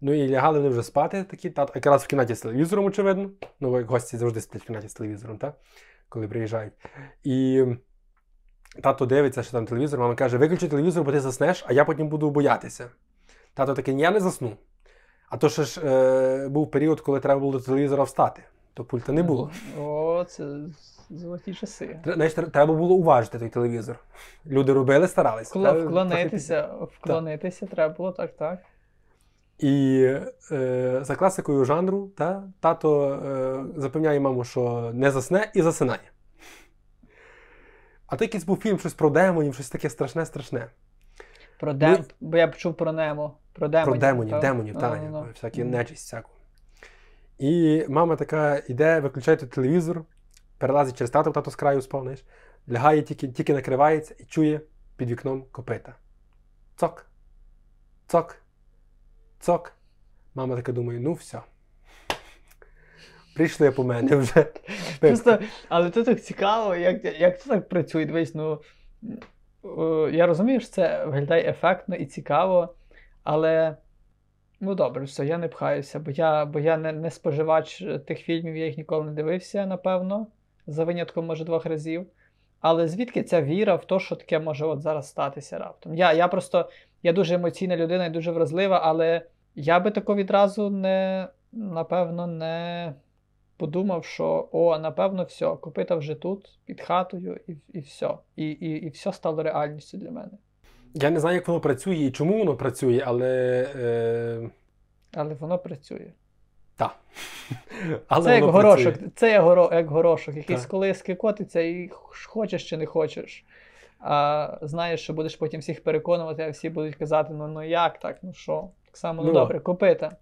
Ну і лягали вони вже спати, такі, тато, якраз в кімнаті з телевізором, очевидно. Ну, як гості завжди сплять в кімнаті з телевізором, та? Коли приїжджають. І тато дивиться, що там телевізор, мама каже, виключи телевізор, бо ти заснеш, а я потім буду боятися. Тато такий, ні, я не засну. А то ще ж був період, коли треба було до телевізора встати. То пульта не було. О, це золоті часи. Знаєш, треба було уважити той телевізор. Люди робили, старалися. Вклонитися треба було, так. І за класикою жанру, тато запевняє маму, що не засне і засинає. А то якийсь був фільм, щось про демонів, щось таке страшне. Бо я почув про Немо. Про демонів, всякі нечисть всяку. І мама така йде, виключає телевізор, перелазить через тато з краю спав, знаєш, лягає, тільки накривається і чує під вікном копита. Цок, цок, цок. Мама така думає, ну все. Прийшли по мене вже. Просто, але тут так цікаво, як це так працює, дивись, я розумію, що це виглядає ефектно і цікаво, але... Ну добре, все, я не пхаюся, бо я не споживач тих фільмів, я їх ніколи не дивився, напевно, за винятком, може, 2 разів. Але звідки ця віра в те, що таке може от зараз статися раптом? Я дуже емоційна людина і дуже вразлива, але я би тако відразу не подумав, що напевно, все, копита вже тут, під хатою, і все. І все стало реальністю для мене. Я не знаю, як воно працює і чому воно працює, але... Але воно працює. Так. Це як горошок. Якийсь колиски котиться і хочеш чи не хочеш. А знаєш, що будеш потім всіх переконувати, а всі будуть казати, ну як так, ну що? Так само, добре, копита.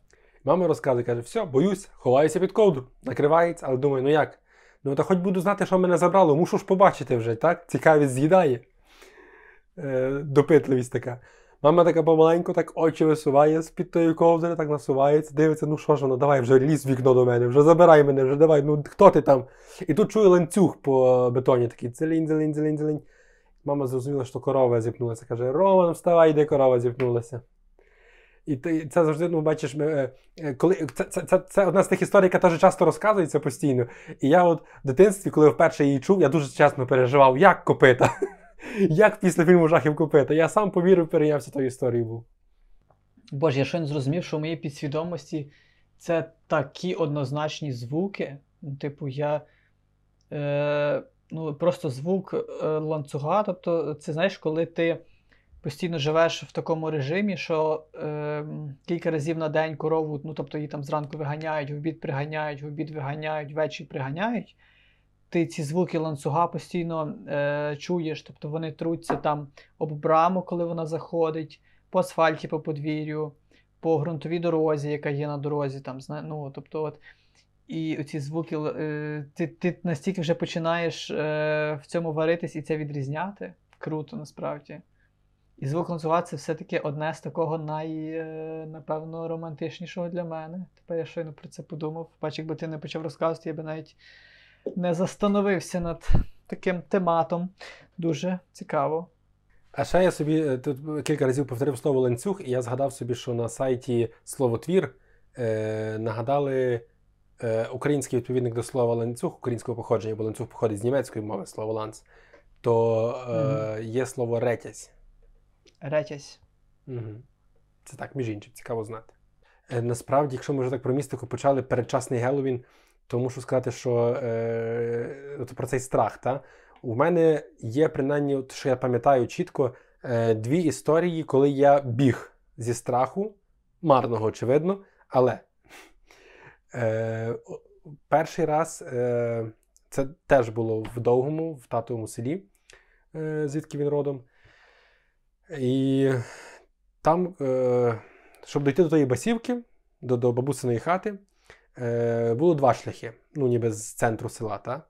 Мама розказує, каже, все, боюсь, ховаюся під ковдру, накривається, але думаю, ну як? Ну та хоч буду знати, що мене забрало, мушу ж побачити вже, так? Цікавість з'їдає. Допитливість така. Мама така помаленьку, так очі висуває з-під тої ковдри, так насувається, дивиться, ну що ж воно, давай вже лізь в вікно до мене, вже забирай мене, вже давай, ну хто ти там? І тут чує ланцюг по бетоні такий, цилінь, цилінь, цилінь, цилінь. Мама зрозуміла, що корова зіпнулася, каже, Роман, вставай, йди, корова зіпнулася. І це завжди, бачиш, це одна з тих історій, яка теж часто розказується постійно. І я в дитинстві, коли вперше її чув, я дуже чесно переживав, як копита. Як після фільму «Жахів копита». Я сам повірив, перейнявся тою історією був. Боже, я щойно зрозумів, що в моїй підсвідомості це такі однозначні звуки. Типу, я... просто звук ланцюга. Тобто, це, знаєш, коли ти постійно живеш в такому режимі, що кілька разів на день корову, її там зранку виганяють, в обід приганяють, в обід виганяють, ввечері приганяють. Ти ці звуки ланцюга постійно чуєш, тобто вони труться там об браму, коли вона заходить, по асфальті, по подвір'ю, по ґрунтовій дорозі, яка є на дорозі, там, і оці звуки, ти настільки вже починаєш в цьому варитись і це відрізняти, круто насправді. І звук ланцюга — це все-таки одне з такого напевно, романтичнішого для мене. Тепер я щойно про це подумав, бач, якби ти не почав розказувати, я би навіть не застановився над таким тематом. Дуже цікаво. А ще я собі тут кілька разів повторив слово «ланцюг», і я згадав собі, що на сайті «Словотвір» нагадали український відповідник до слова «ланцюг» українського походження, бо ланцюг походить з німецької мови, слово «ланц», то є слово «ретязь». «Ретязь». Угу. Це так, між іншим, цікаво знати. Насправді, якщо ми вже так про містику почали, передчасний Геловін, то мушу сказати, що про цей страх. У мене є, принаймні, що я пам'ятаю чітко, 2 історії, коли я біг зі страху, марного, очевидно, але перший раз, це теж було в Довгому, в татовому селі, звідки він родом, і там, щоб дійти до тої басівки, до бабусиної хати, було 2 шляхи, ніби з центру села, та?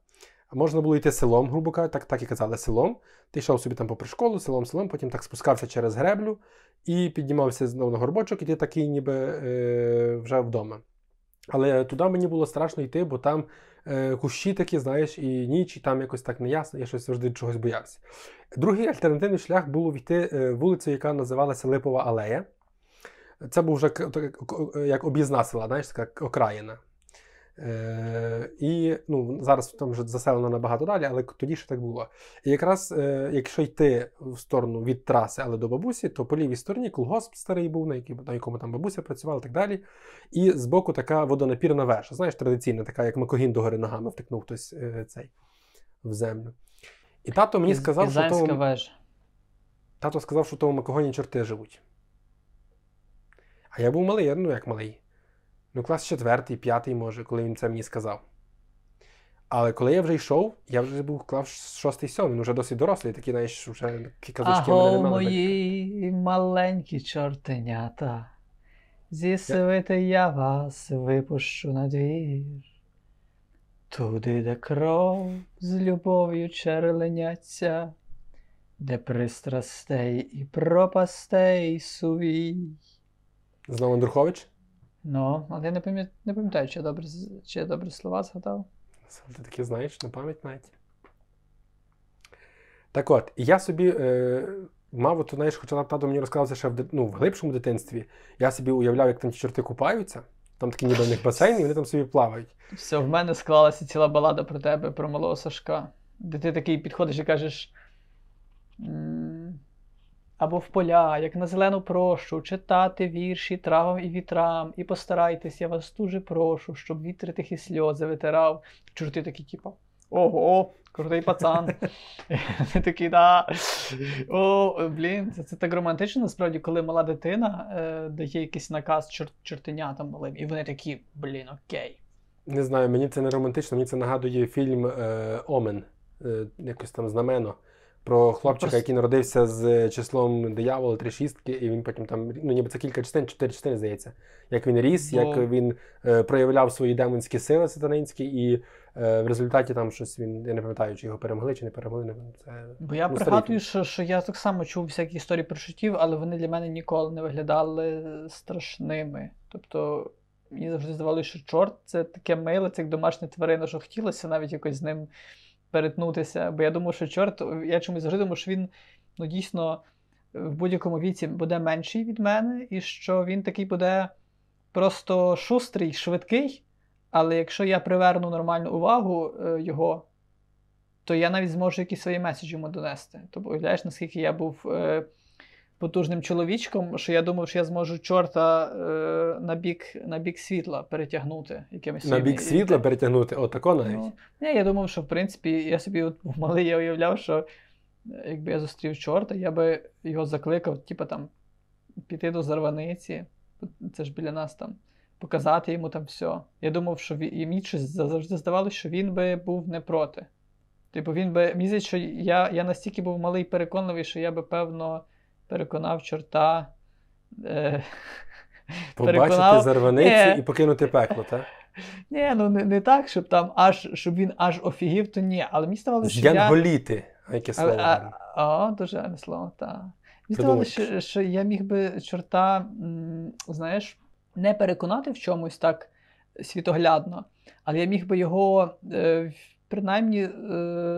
Можна було йти селом, грубо кажучи, так і казали, селом. Ти йшов собі там попри школу, селом, потім так спускався через греблю і піднімався знову на горбочок, і ти такий ніби вже вдома. Але туди мені було страшно йти, бо там кущі такі, знаєш, і ніч, і там якось так неясно, я щось завжди чогось боявся. Другий альтернативний шлях було війти вулицю, яка називалася Липова алея. Це був вже як об'їзна села, знаєш, така окраїна. І зараз там вже заселено набагато далі, але тоді ще так було. І якраз якщо йти в сторону від траси, але до бабусі, то по лівій стороні колгосп старий був, на якому там бабуся працювала і так далі. І збоку така водонапірна вежа, знаєш, традиційна, така, як Макогін догори ногами втикнув хтось в землю. І тато мені сказав, що в тому Макогоні чорти живуть. А я був малий, клас 4-й, 5-й, може, коли він це мені сказав. Але коли я вже йшов, я вже був клас 6-й, 7-й, він вже досить дорослий, такі, знаєш, вже казочки мене не мали. Аго, мої маленькі чортенята, зі свити я вас випущу на двір, туди, де кров з любов'ю черленяться, де пристрастей і пропастей сувій. Знову Андрухович? Ну, але я не пам'ятаю, чи я добрі слова згадав. Ти таки знаєш, на пам'ять навіть. Так от, я собі мав, от, знаєш, хоча тато мені розказався ще в глибшому дитинстві, я собі уявляв, як там ті чорти купаються, там такі ніби в них басейн, і вони там собі плавають. Все, в мене склалася ціла балада про тебе, про малого Сашка, де ти такий підходиш і кажеш... Або в поля, як на зелену прощу, читати вірші травам і вітрам. І постарайтесь, я вас дуже прошу, щоб вітер тихі сльози витирав. Чорти такі, типа, ого, крутий пацан. Ти такий, да. О, блін, це так романтично, насправді, коли мала дитина дає якийсь наказ чортенятам малим. І вони такі, блін, окей. Не знаю, мені це не романтично, мені це нагадує фільм «Омен», якось там знамено. Про хлопчика, який народився з числом диявола, 3/6, і він потім там, ніби це кілька частин, 4 частини, здається. Як він ріс, як він проявляв свої демонські сили сатанинські, і в результаті там щось він, я не пам'ятаю, чи його перемогли, чи не перемогли. Бо я пригадую, що я так само чув всякі історії про чортів, але вони для мене ніколи не виглядали страшними. Тобто, мені завжди здавалося, що чорт — це таке миле, це як домашня тварина, що хотілося навіть якось з ним перетнутися, бо я думав, що чорт, я чомусь завжди думав, що він, дійсно, в будь-якому віці буде менший від мене, і що він такий буде просто шустрий, швидкий, але якщо я приверну нормальну увагу його, то я навіть зможу якісь свої меседжі йому донести. Тобто, уявляєш, наскільки я був потужним чоловічком, що я думав, що я зможу чорта на бік світла перетягнути. Отако навіть? Ні, я думав, що в принципі, я собі малий, я уявляв, що якби я зустрів чорта, я би його закликав, піти до Зарваниці, це ж біля нас там, показати йому там все. Я думав, що мені завжди здавалося, що він би був не проти. Мені здається, що я настільки був малий переконливий, що я би, певно, переконав чорта, побачити Зарваниці і покинути пекло, так? Ні, не так, щоб він аж офігів, то ні. Але мені ставалося, що я... З'янголіти, яке слово. О, дуже гарне слово, так. Мені ставалося, що я міг би чорта, знаєш, не переконати в чомусь так світоглядно, але я міг би його... принаймні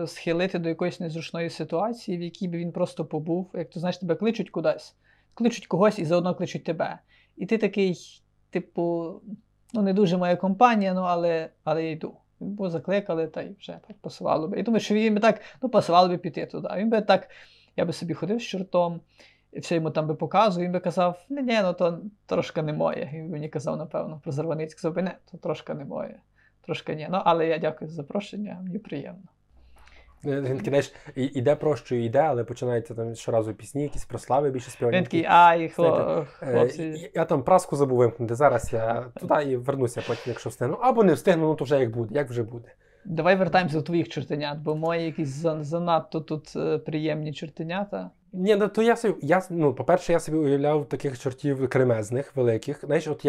схилити до якоїсь незручної ситуації, в якій би він просто побув. Як то, знаєш, тебе кличуть кудись, кличуть когось і заодно кличуть тебе. І ти такий, не дуже моя компанія, але я йду. Бо закликали, та й вже так пасувало би. І думаю, що він би так, пасувало би піти туди. Він би так, я би собі ходив з чортом, все йому там би показував, він би казав, то трошки не моє. Він би мені казав, напевно, про Зарваницьк, казав би, то трошки не моє. Трошки ні. Але я дякую за запрошення, мені приємно. Він такий, знаєш, іде прощою, іде, але починаються там щоразу пісні, якісь прослави більше співають. Він такий, хлопці. Я там праску забув вимкнути, зараз я туди і вернуся потім, якщо встигну. Або не встигну, то вже як буде, Давай вертаємося до твоїх чортенят, бо мої якісь занадто тут приємні чортенята. Ні, то по-перше, я собі уявляв таких чортів кремезних, великих. Знаєш, от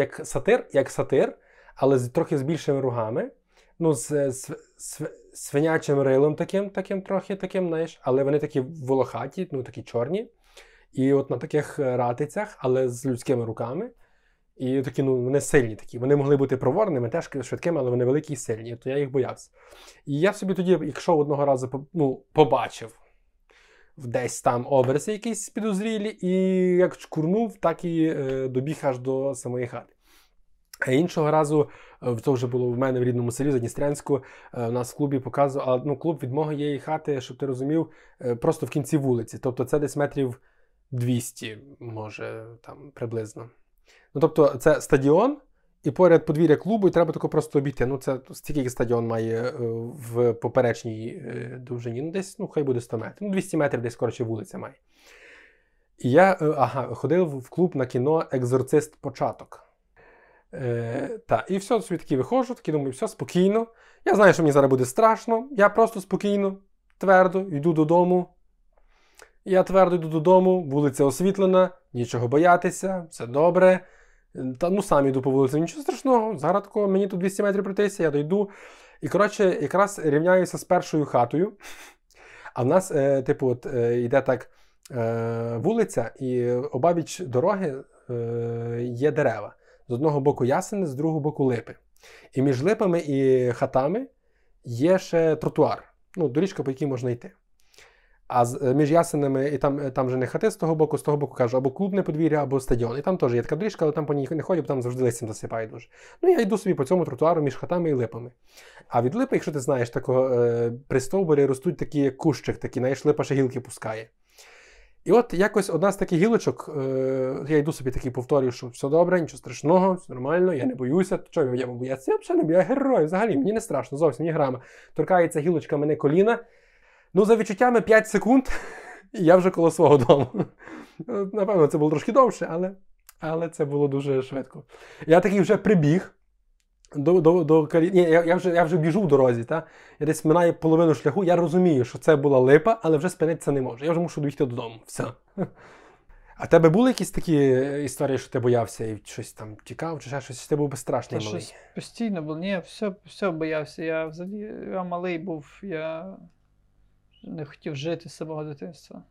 як сатир. Але трохи з більшими рогами, з свинячим рилом таким, знаєш, але вони такі волохаті, такі чорні, і от на таких ратицях, але з людськими руками, І такі, ну, вони сильні такі. Вони могли бути проворними, теж швидкими, але вони великі і сильні. То я їх боявся. І я собі тоді, якщо одного разу, ну, побачив десь там образи якісь підозрілі, і як чкурнув, так і добіг аж до самої хати. А іншого разу, це вже було в мене в рідному селі, Задністрянську, у нас в клубі показували, ну, клуб від моєї хати, щоб ти розумів, просто в кінці вулиці. Тобто це десь метрів 200, може, там, приблизно. Ну, тобто, це стадіон, і поряд подвір'я клубу, і треба тако просто обійти. Ну, це стільки стадіон має в поперечній довжині, ну, десь, ну, хай буде 100 метрів. Ну, 200 метрів десь, коротше, вулиця має. І я, ходив в клуб на кіно «Екзорцист Початок». Та, і все, собі таки виходжу, таки думаю, все, спокійно. Я знаю, що мені зараз буде страшно. Я просто спокійно, твердо йду додому. Я твердо йду додому, вулиця освітлена, нічого боятися, все добре. Та, ну, сам йду по вулиці, нічого страшного. Зараз такого, мені тут 200 метрів пройтися, я дойду. І, коротше, якраз рівняюся з першою хатою. А в нас, типу, от, йде так вулиця, і обабіч дороги є дерева. З одного боку ясени, з другого боку липи. І між липами і хатами є ще тротуар. Ну, доріжка, по якій можна йти. А між ясенами, і там вже не хати з того боку, кажу, або клубне подвір'я, або стадіон. І там теж є така доріжка, але там по ній не ходять, бо там завжди листям засипають дуже. Ну, я йду собі по цьому тротуару між хатами і липами. А від липи, якщо ти знаєш, такого при стовбурі ростуть такі, як кущик, такі, знаєш, липа ще гілки пускає. І от якось одна з таких гілочок, я йду собі такий повторюю, що все добре, нічого страшного, все нормально, я не боюся. Чого я боюся? Я взагалі не боюся, я герой, взагалі, мені не страшно, зовсім, ні грама. Торкається гілочка мене коліна, ну за відчуттями 5 секунд, і я вже коло свого дому. Напевно, це було трошки довше, але це було дуже швидко. Я такий вже прибіг. До колі... Ні, я вже біжу в дорозі, та? Я десь минаю половину шляху, я розумію, що це була липа, але вже спинитися не можу. Я вже мушу доїхати додому. Все. А в тебе були якісь такі історії, що ти боявся і щось там тікав, чи ще щось? Ти був безстрашний малий? Щось постійно було. Ні, все боявся. Я взагалі малий був, я не хотів жити з самого дитинства.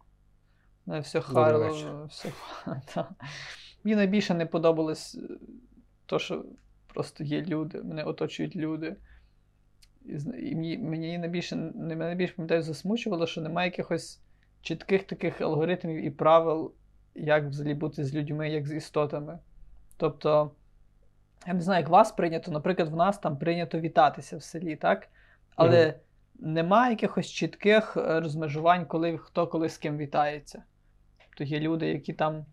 Мене все харло, все... Мені найбільше не подобалось то, що просто є люди, мене оточують люди. І мені найбільше, пам'ятаю, засмучувало, що немає якихось чітких таких алгоритмів і правил, як взагалі бути з людьми, як з істотами. Тобто, я не знаю, як вас прийнято, наприклад, в нас там прийнято вітатися в селі, так? Але немає якихось чітких розмежувань, коли хто коли з ким вітається. То є люди, які там...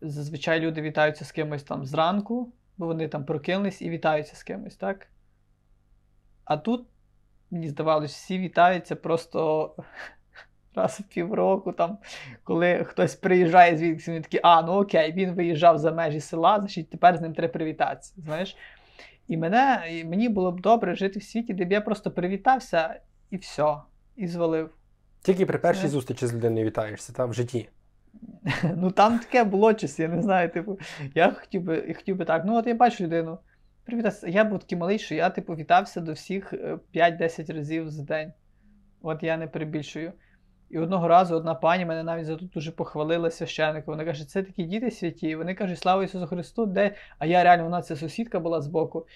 Зазвичай люди вітаються з кимось там зранку, бо вони там прокинулись і вітаються з кимось, так? А тут, мені здавалося, всі вітаються просто раз в півроку, там, коли хтось приїжджає звідси, вони такі, ну окей, він виїжджав за межі села, значить тепер з ним треба привітатися, знаєш? І мені було б добре жити в світі, де б я просто привітався і все, і звалив. Тільки при першій зустрічі з людиною вітаєшся, та, в житті? Ну там таке було часу, я не знаю, типу, я хотів би так, ну от я бачу людину, привітався, я був такий малий, що я, типу, вітався до всіх 5-10 разів за день, от я не перебільшую. І одного разу одна пані мене навіть за тут дуже похвалила священнику, вона каже, це такі діти святі, вони кажуть, слава Ісусу Христу, де, а я реально, вона ця сусідка була збоку.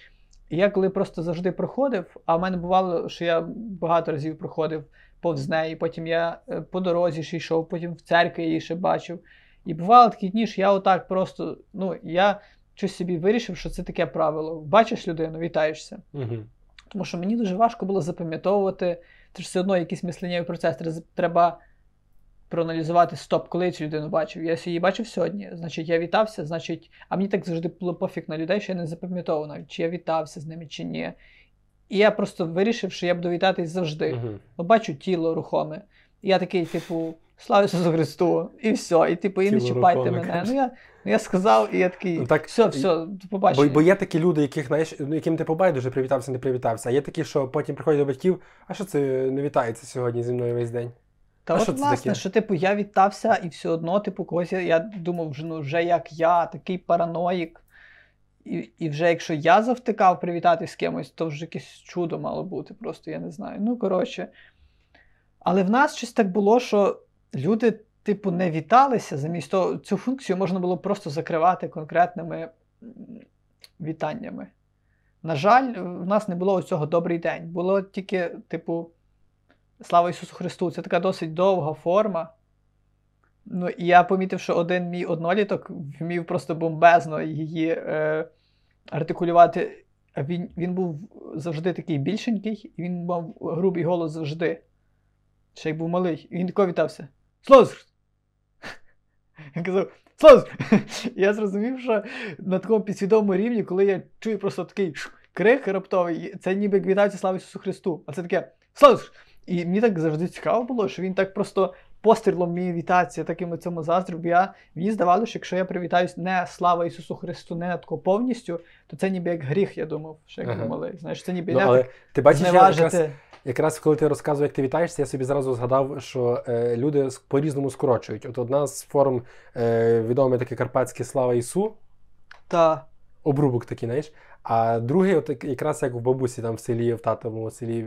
І я коли просто завжди проходив, а в мене бувало, що я багато разів проходив повз неї, потім я по дорозі ще йшов, потім в церкві її ще бачив. І бувало такі дні, що я отак просто, ну, я щось собі вирішив, що це таке правило. Бачиш людину, вітаєшся. Угу. Тому що мені дуже важко було запам'ятовувати, це ж все одно якийсь мисленнєвий процес, треба проаналізувати, стоп, коли я цю людину бачив. Я її бачив сьогодні, значить, я вітався, значить, а мені так завжди було пофіг на людей, що я не запам'ятовував навіть, чи я вітався з ними, чи ні. І я просто вирішив, що я буду вітатись завжди. Бо бачу тіло рухоме. І я такий, типу, слава Ісусу Христу, і все, і типу, і не чіпайте мене. Ну я сказав, і я такий, ну, так, все, побачення. Бо є такі люди, яких, знаєш, яким ти побайдуже, привітався, не привітався. А є такі, що потім приходять до батьків, а що це не вітається сьогодні зі мною весь день? Та от, власне, що, типу, я вітався, і все одно, типу, когось я думав, ну, вже як я, такий параноїк. І вже якщо я завтикав привітатись з кимось, то вже якесь чудо мало бути, просто я не знаю. Ну, коротше. Але в нас щось так було, що люди типу не віталися, замість того цю функцію можна було просто закривати конкретними вітаннями. На жаль, в нас не було оцього «добрий день». Було тільки, типу, «Слава Ісусу Христу». Це така досить довга форма. Ну, і я помітив, що один мій одноліток вмів просто бомбезно її артикулювати. Він був завжди такий більшенький, і він мав грубий голос завжди. Ще й був малий. І він тако вітався. «Слозр!» Він казав «Слозр!» Я зрозумів, що на такому підсвідомому рівні, коли я чую просто такий крик раптовий, це ніби як вітаються «Слава Ісусу Христу», а це таке «Слозр!» І мені так завжди цікаво було, що він так просто пострілом мій вітається, таким цьому заздрив. Мені здавалося, що якщо я привітаюсь не «Слава Ісусу Христу», не тако повністю, то це ніби як гріх, я думав, що як думали. Знаєш, це ніби як зневажити. Якраз коли ти розказував, як ти вітаєшся, я собі зразу згадав, що люди по-різному скорочують. От одна з форм відомий такий карпатський «Слава Ісу», та обрубок такий, знаєш. А другий, от якраз як в бабусі там в селі, в татовому селі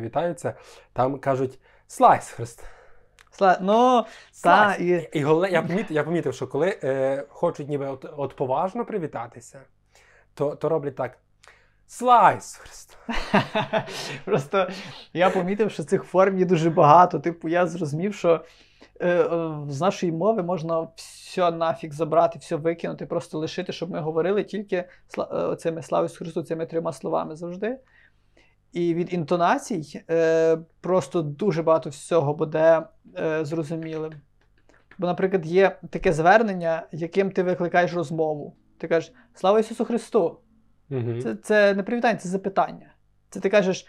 вітаються, там кажуть «Слайс Христ». Слайс. І головне, я помітив, що коли хочуть ніби от поважно привітатися, то роблять так. «Слайс Христ!» Просто я помітив, що цих форм є дуже багато. Типу, я зрозумів, що з нашої мови можна все нафіг забрати, все викинути, просто лишити, щоб ми говорили тільки цими «Слава Ісусу Христу», цими 3 словами завжди. І від інтонацій просто дуже багато всього буде зрозумілим. Бо, наприклад, є таке звернення, яким ти викликаєш розмову. Ти кажеш «Слава Ісусу Христу!» Це не привітання, це запитання. Це ти кажеш,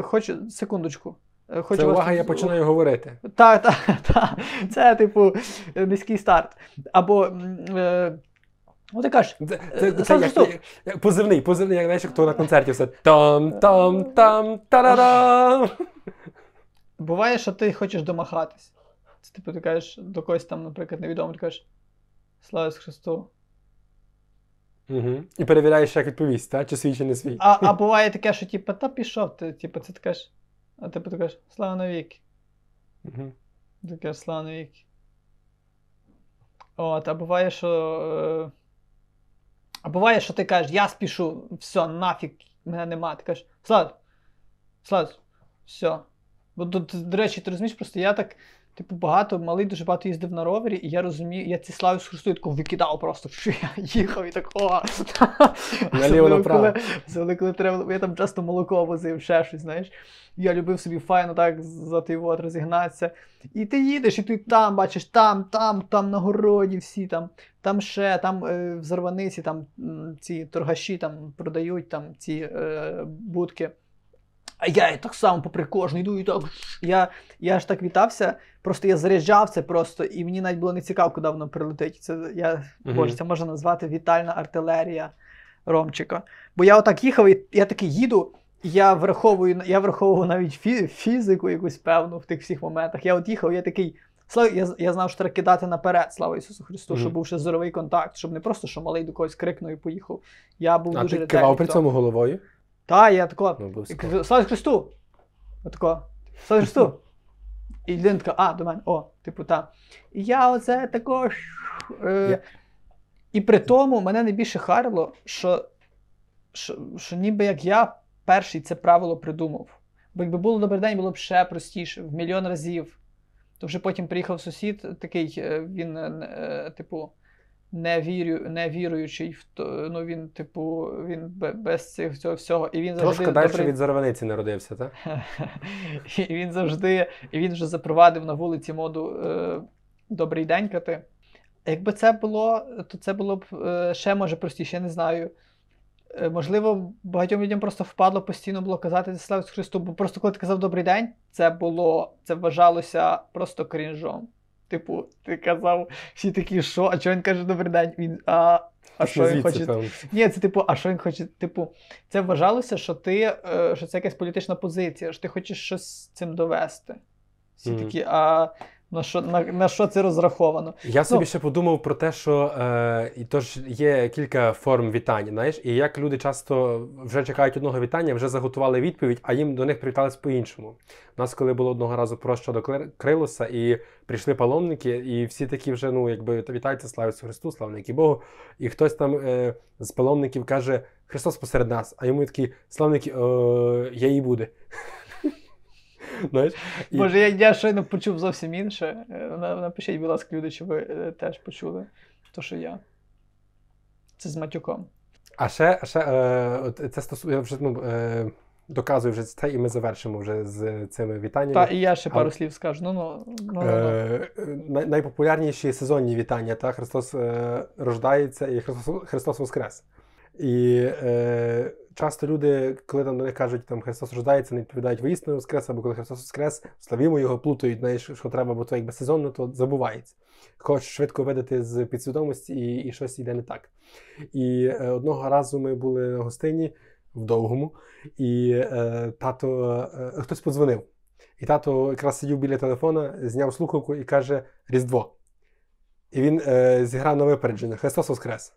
хочу секундочку. Хочу це увага, вас... я починаю говорити. Так. Це, типу, низький старт. Або, ти кажеш, позивний, як знаєш, хто на концерті все там-там-там-та-да-дам. Буває, що ти хочеш домахатись. Це, типу, ти кажеш до когось там, наприклад, невідомо, ти кажеш «Слава Христу». Угу. І перевіряєш, як відповість, та? Чи свій, чи не свій. А буває таке, що типу, та пішов ти, типу, це ти кажеш, а типу, ти кажеш, слава навіки. Угу. Ти кажеш, слава навіки. От, а буває, що ти кажеш, я спішу, все, нафіг, мене нема. Ти кажеш, слава, все. Бо, до речі, ти розумієш, просто я так, типу, дуже багато їздив на ровері, і я розумію, я ці «Славу Христу» я тако викидав просто, що я їхав і так, Особливо, коли треба, я там часто молоко возив, ще щось, знаєш. Я любив собі файно так за той вод розігнатися. І ти їдеш, і ти там бачиш, там на городі всі, там ще, в Зарваниці, там ці торгаші там продають, там ці будки. А я так само попри кожну йду і так. Я ж так вітався, просто я заряджав це просто, і мені навіть було не цікаво, куди воно прилетить. Це можна назвати вітальна артилерія Ромчика. Бо я отак їхав, і я таки їду, і я враховував навіть фізику якусь певну в тих всіх моментах. Я от їхав, я такий, я знав, що треба кидати наперед, слава Ісусу Христу, щоб був ще зоровий контакт, щоб не просто, що малий до когось крикнув і поїхав. Я був дуже ретельний. А ти кивав при цьому головою? Та, я тако, «Слава Христу!» Отако, «Слава Христу!» І людина така, до мене, типу, та. І я оце тако... І при тому мене найбільше харило, що ніби як я перший це правило придумав. Бо якби було «Добрий день», було б ще простіше, в 1 мільйон разів. То вже потім приїхав сусід, такий, він, типу... невіруючий, ну він, типу, він без цього всього. І він завжди трошки далі від Зарваниці народився, так? І він вже запровадив на вулиці моду «Добрий день, кати». Якби це було, то це було б ще, може, простіше, я не знаю. Можливо, багатьом людям просто впадло постійно було казати «Слава Христу», бо просто коли ти казав «Добрий день», це вважалося просто крінжом. Типу, ти казав, всі такі, що? А чого він каже «Добрий день»? А що він хоче? Ні, це типу, а що він хоче? Типу, це вважалося, що це якась політична позиція, що ти хочеш щось з цим довести. Всі такі, а На що це розраховано? Я собі ще подумав про те, що тож є кілька форм вітань, знаєш, і як люди часто вже чекають одного вітання, вже заготували відповідь, а їм до них привітались по-іншому. У нас коли було одного разу про щодо Крилоса, і прийшли паломники, і всі такі вже, ну, якби, вітайте, слава Ісусу Христу, слава навіки Богу, і хтось там з паломників каже, Христос посеред нас, а йому такий, славники, я їй буде. Знаєш? Боже, я щойно почув зовсім інше. Напишіть, будь ласка, люди, чи ви теж почули то, що я. Це з матюком. А ще це стосує, вже, ну, доказую вже це, і ми завершимо вже з цими вітаннями. Та, і я ще пару слів скажу. Найпопулярніші сезонні вітання, та Христос рождається і Христос воскрес. І часто люди, коли там до них кажуть, там Христос рождається, не відповідають воістину воскрес, або коли Христос воскрес, славімо його, плутають, знаєш, що треба, бо то якби сезонно, то забувається. Хочеш швидко видати з підсвідомості, і щось йде не так. І одного разу ми були на гостині в Довгому, і тато, хтось подзвонив. І тато якраз сидів біля телефона, зняв слухавку і каже «Різдво». І він зіграв на випередження «Христос воскрес».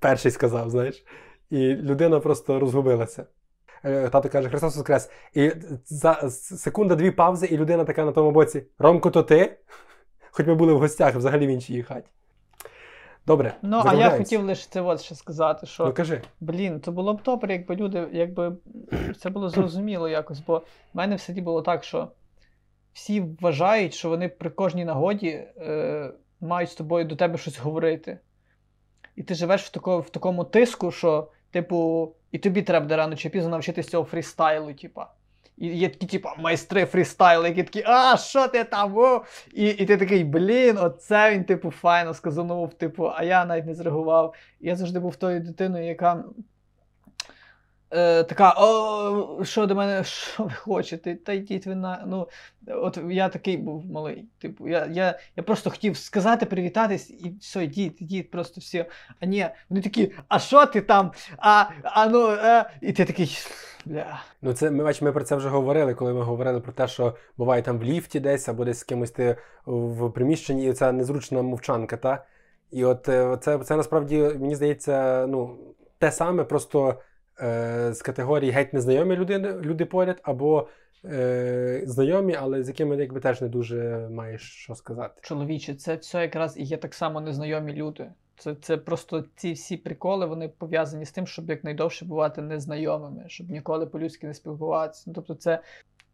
Перший сказав, знаєш, і людина просто розгубилася. Тато каже, Христос воскрес. І за секунда-дві паузи, і людина така на тому боці, Ромко, то ти? Хоч ми були в гостях, взагалі в іншій хаті. Добре, а я хотів лише це от ще сказати, що, то було б добре, якби люди, якби це було зрозуміло якось, бо в мене в селі було так, що всі вважають, що вони при кожній нагоді мають з тобою до тебе щось говорити. І ти живеш в такому тиску, що, типу, і тобі треба буде рано чи пізно навчитися цього фрістайлу, типа. І є такі, типа, майстри фрістайлу, які такі, а, що ти там, о? І ти такий, блін, оце він, типу, файно сказанув, типу, а я навіть не зреагував. Я завжди був тою дитиною, яка така, о, що до мене, що ви хочете, та йдіть ви на, ну, от я такий був малий, типу, я просто хотів сказати, привітатись, і все, йдіть, просто всі, а ні, вони такі, а що ти там, і ти такий, бля. Ну це, ми про це вже говорили, коли ми говорили про те, що буває там в ліфті десь, або десь з кимось ти в приміщенні, і ця незручна мовчанка, та, і от це насправді, мені здається, ну, те саме, просто з категорії геть незнайомі люди поряд, або знайомі, але з якими якби теж не дуже маєш що сказати. Чоловіче, це все якраз і є так само незнайомі люди. Це просто ці всі приколи, вони пов'язані з тим, щоб якнайдовше бувати незнайомими, щоб ніколи по-людськи не спілкуватися. Ну, тобто це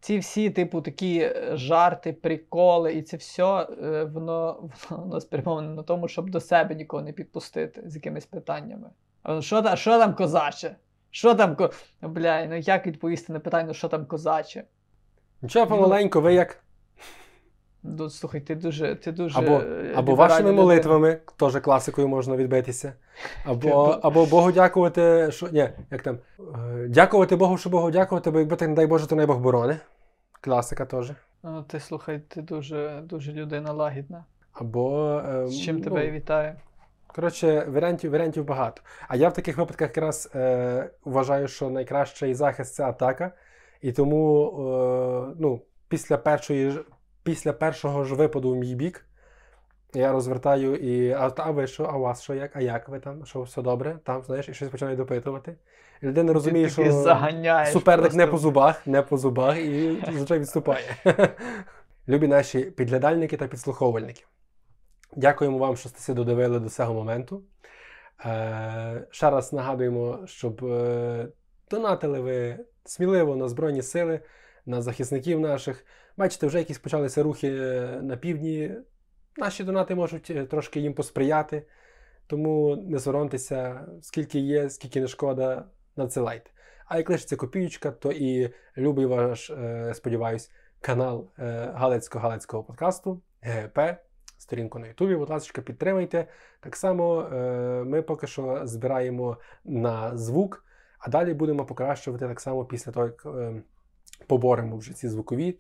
ці всі, типу, такі жарти, приколи, і це все, воно спрямоване на тому, щоб до себе нікого не підпустити з якимись питаннями. А що там, козаче? Що там, бля, ну як відповісти на питання, що там, козаче? Нічого, помаленько, ви як? Слухай, ти дуже або вашими молитвами, теж класикою можна відбитися. Або Богу дякувати, що, ні, як там, дякувати Богу, що Богу дякувати, бо якби так, не дай Боже, то не Бог борони. Класика теж. Ну, ти, слухай, ти дуже, дуже людина лагідна. Або... З чим тебе і вітаю. Коротше, варіантів багато. А я в таких випадках якраз вважаю, що найкращий захист – це атака. І тому після першого ж випаду в мій бік я розвертаю і «А ви що? А у вас що? Як? А як ви там? Що все добре?» Там, знаєш, і щось починає допитувати. І людина розуміє, що суперник просто не по зубах і, звичайно, відступає. Любі наші підглядальники та підслуховувальники. Дякуємо вам, що стеси додивили до цього моменту. Ще раз нагадуємо, щоб донатили ви сміливо на Збройні Сили, на захисників наших. Бачите, вже якісь почалися рухи на півдні. Наші донати можуть трошки їм посприяти. Тому не соромтеся, скільки є, скільки не шкода, надсилайте. А як лише це копійка, то і любий ваш, сподіваюсь, канал Галицько-Галицького подкасту ГП. Сторінку на Ютубі, будь ласка, підтримайте. Так само ми поки що збираємо на звук, а далі будемо покращувати так само після того, як поборемо вже ці звукові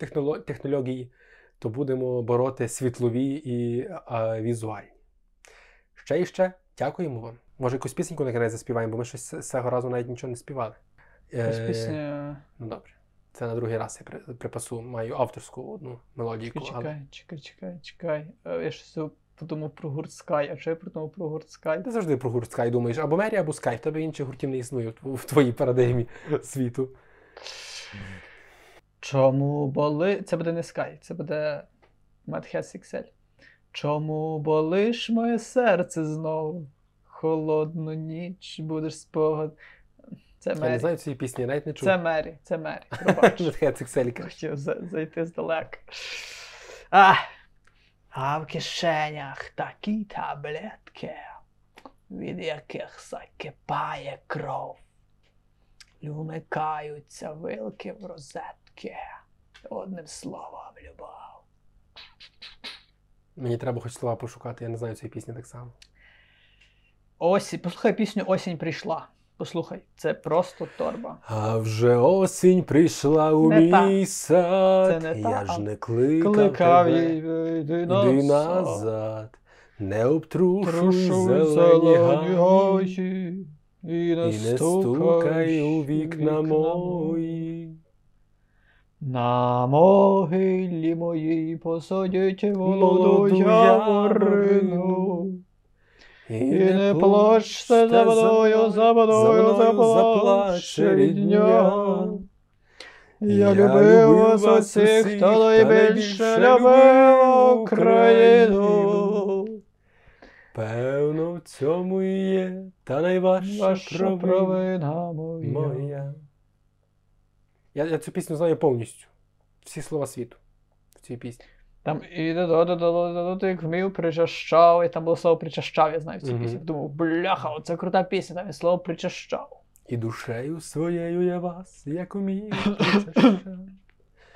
технології, то будемо бороти світлові і візуальні. Ще дякуємо вам. Може, якусь пісеньку на кінець заспіваємо, бо ми щось з цього разу навіть нічого не співали. Якусь пісню... Ну, добре. Це на другий раз я припасу, маю авторську одну мелодію. Чекай. Я щось подумав про гурт Скай. А що я подумав про гурт Скай? Ти завжди про гурт Скай думаєш. Або Мері, або Скай. В тебе інших гуртів не існує в твоїй парадигмі світу. Чому боли... Це буде не Скай, це буде Madhouse XL. Чому болиш моє серце знову? Холодну ніч, будеш спогад... Це Мері. Я не знаю цієї пісні, навіть не чув. Це Мері. Пробач. Madhouse XL. Хотів зайти здалека. А в кишенях такі таблетки, від яких закипає кров. Умикаються вилки в розетки. Одним словом, любов. Мені треба хоч слова пошукати, я не знаю цієї пісні так само. Послухай пісню «Осінь прийшла». Послухай, це просто торба. А вже осінь прийшла у мій сад. Я ж не кликав тебе, йди назад. Не обтрушуй зелені гайки. І не стукай у вікна мої. На могилі моїй посадіть молоду яворину. І не плачте за мною заплаче рідня. Я любив вас усіх, та найбільше любив Україну. Певно, в цьому і є, та найважча провина моя. Я цю пісню знаю повністю. Всі слова світу в цій пісні. Там і до як вмів, причащав, і там було слово причащав, я знаю в цій пісні. Думав, бляха, оце крута пісня, там і слово причащав. І душею своєю я вас, як умів, причащав.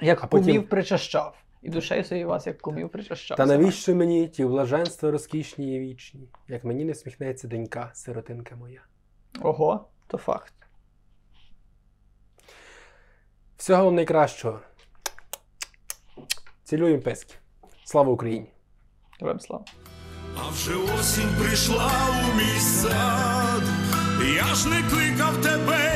Як умів, причащав. І душею своєю вас, як умів, причащав. Та навіщо мені ті блаженства розкішні і вічні, як мені не сміхнеться донька, сиротинка моя. Ого, то факт. Всього вам найкращого. Цілюємо писки. Слава Україні! Героям слава! А вже осінь прийшла у мій сад, я ж не кликав тебе.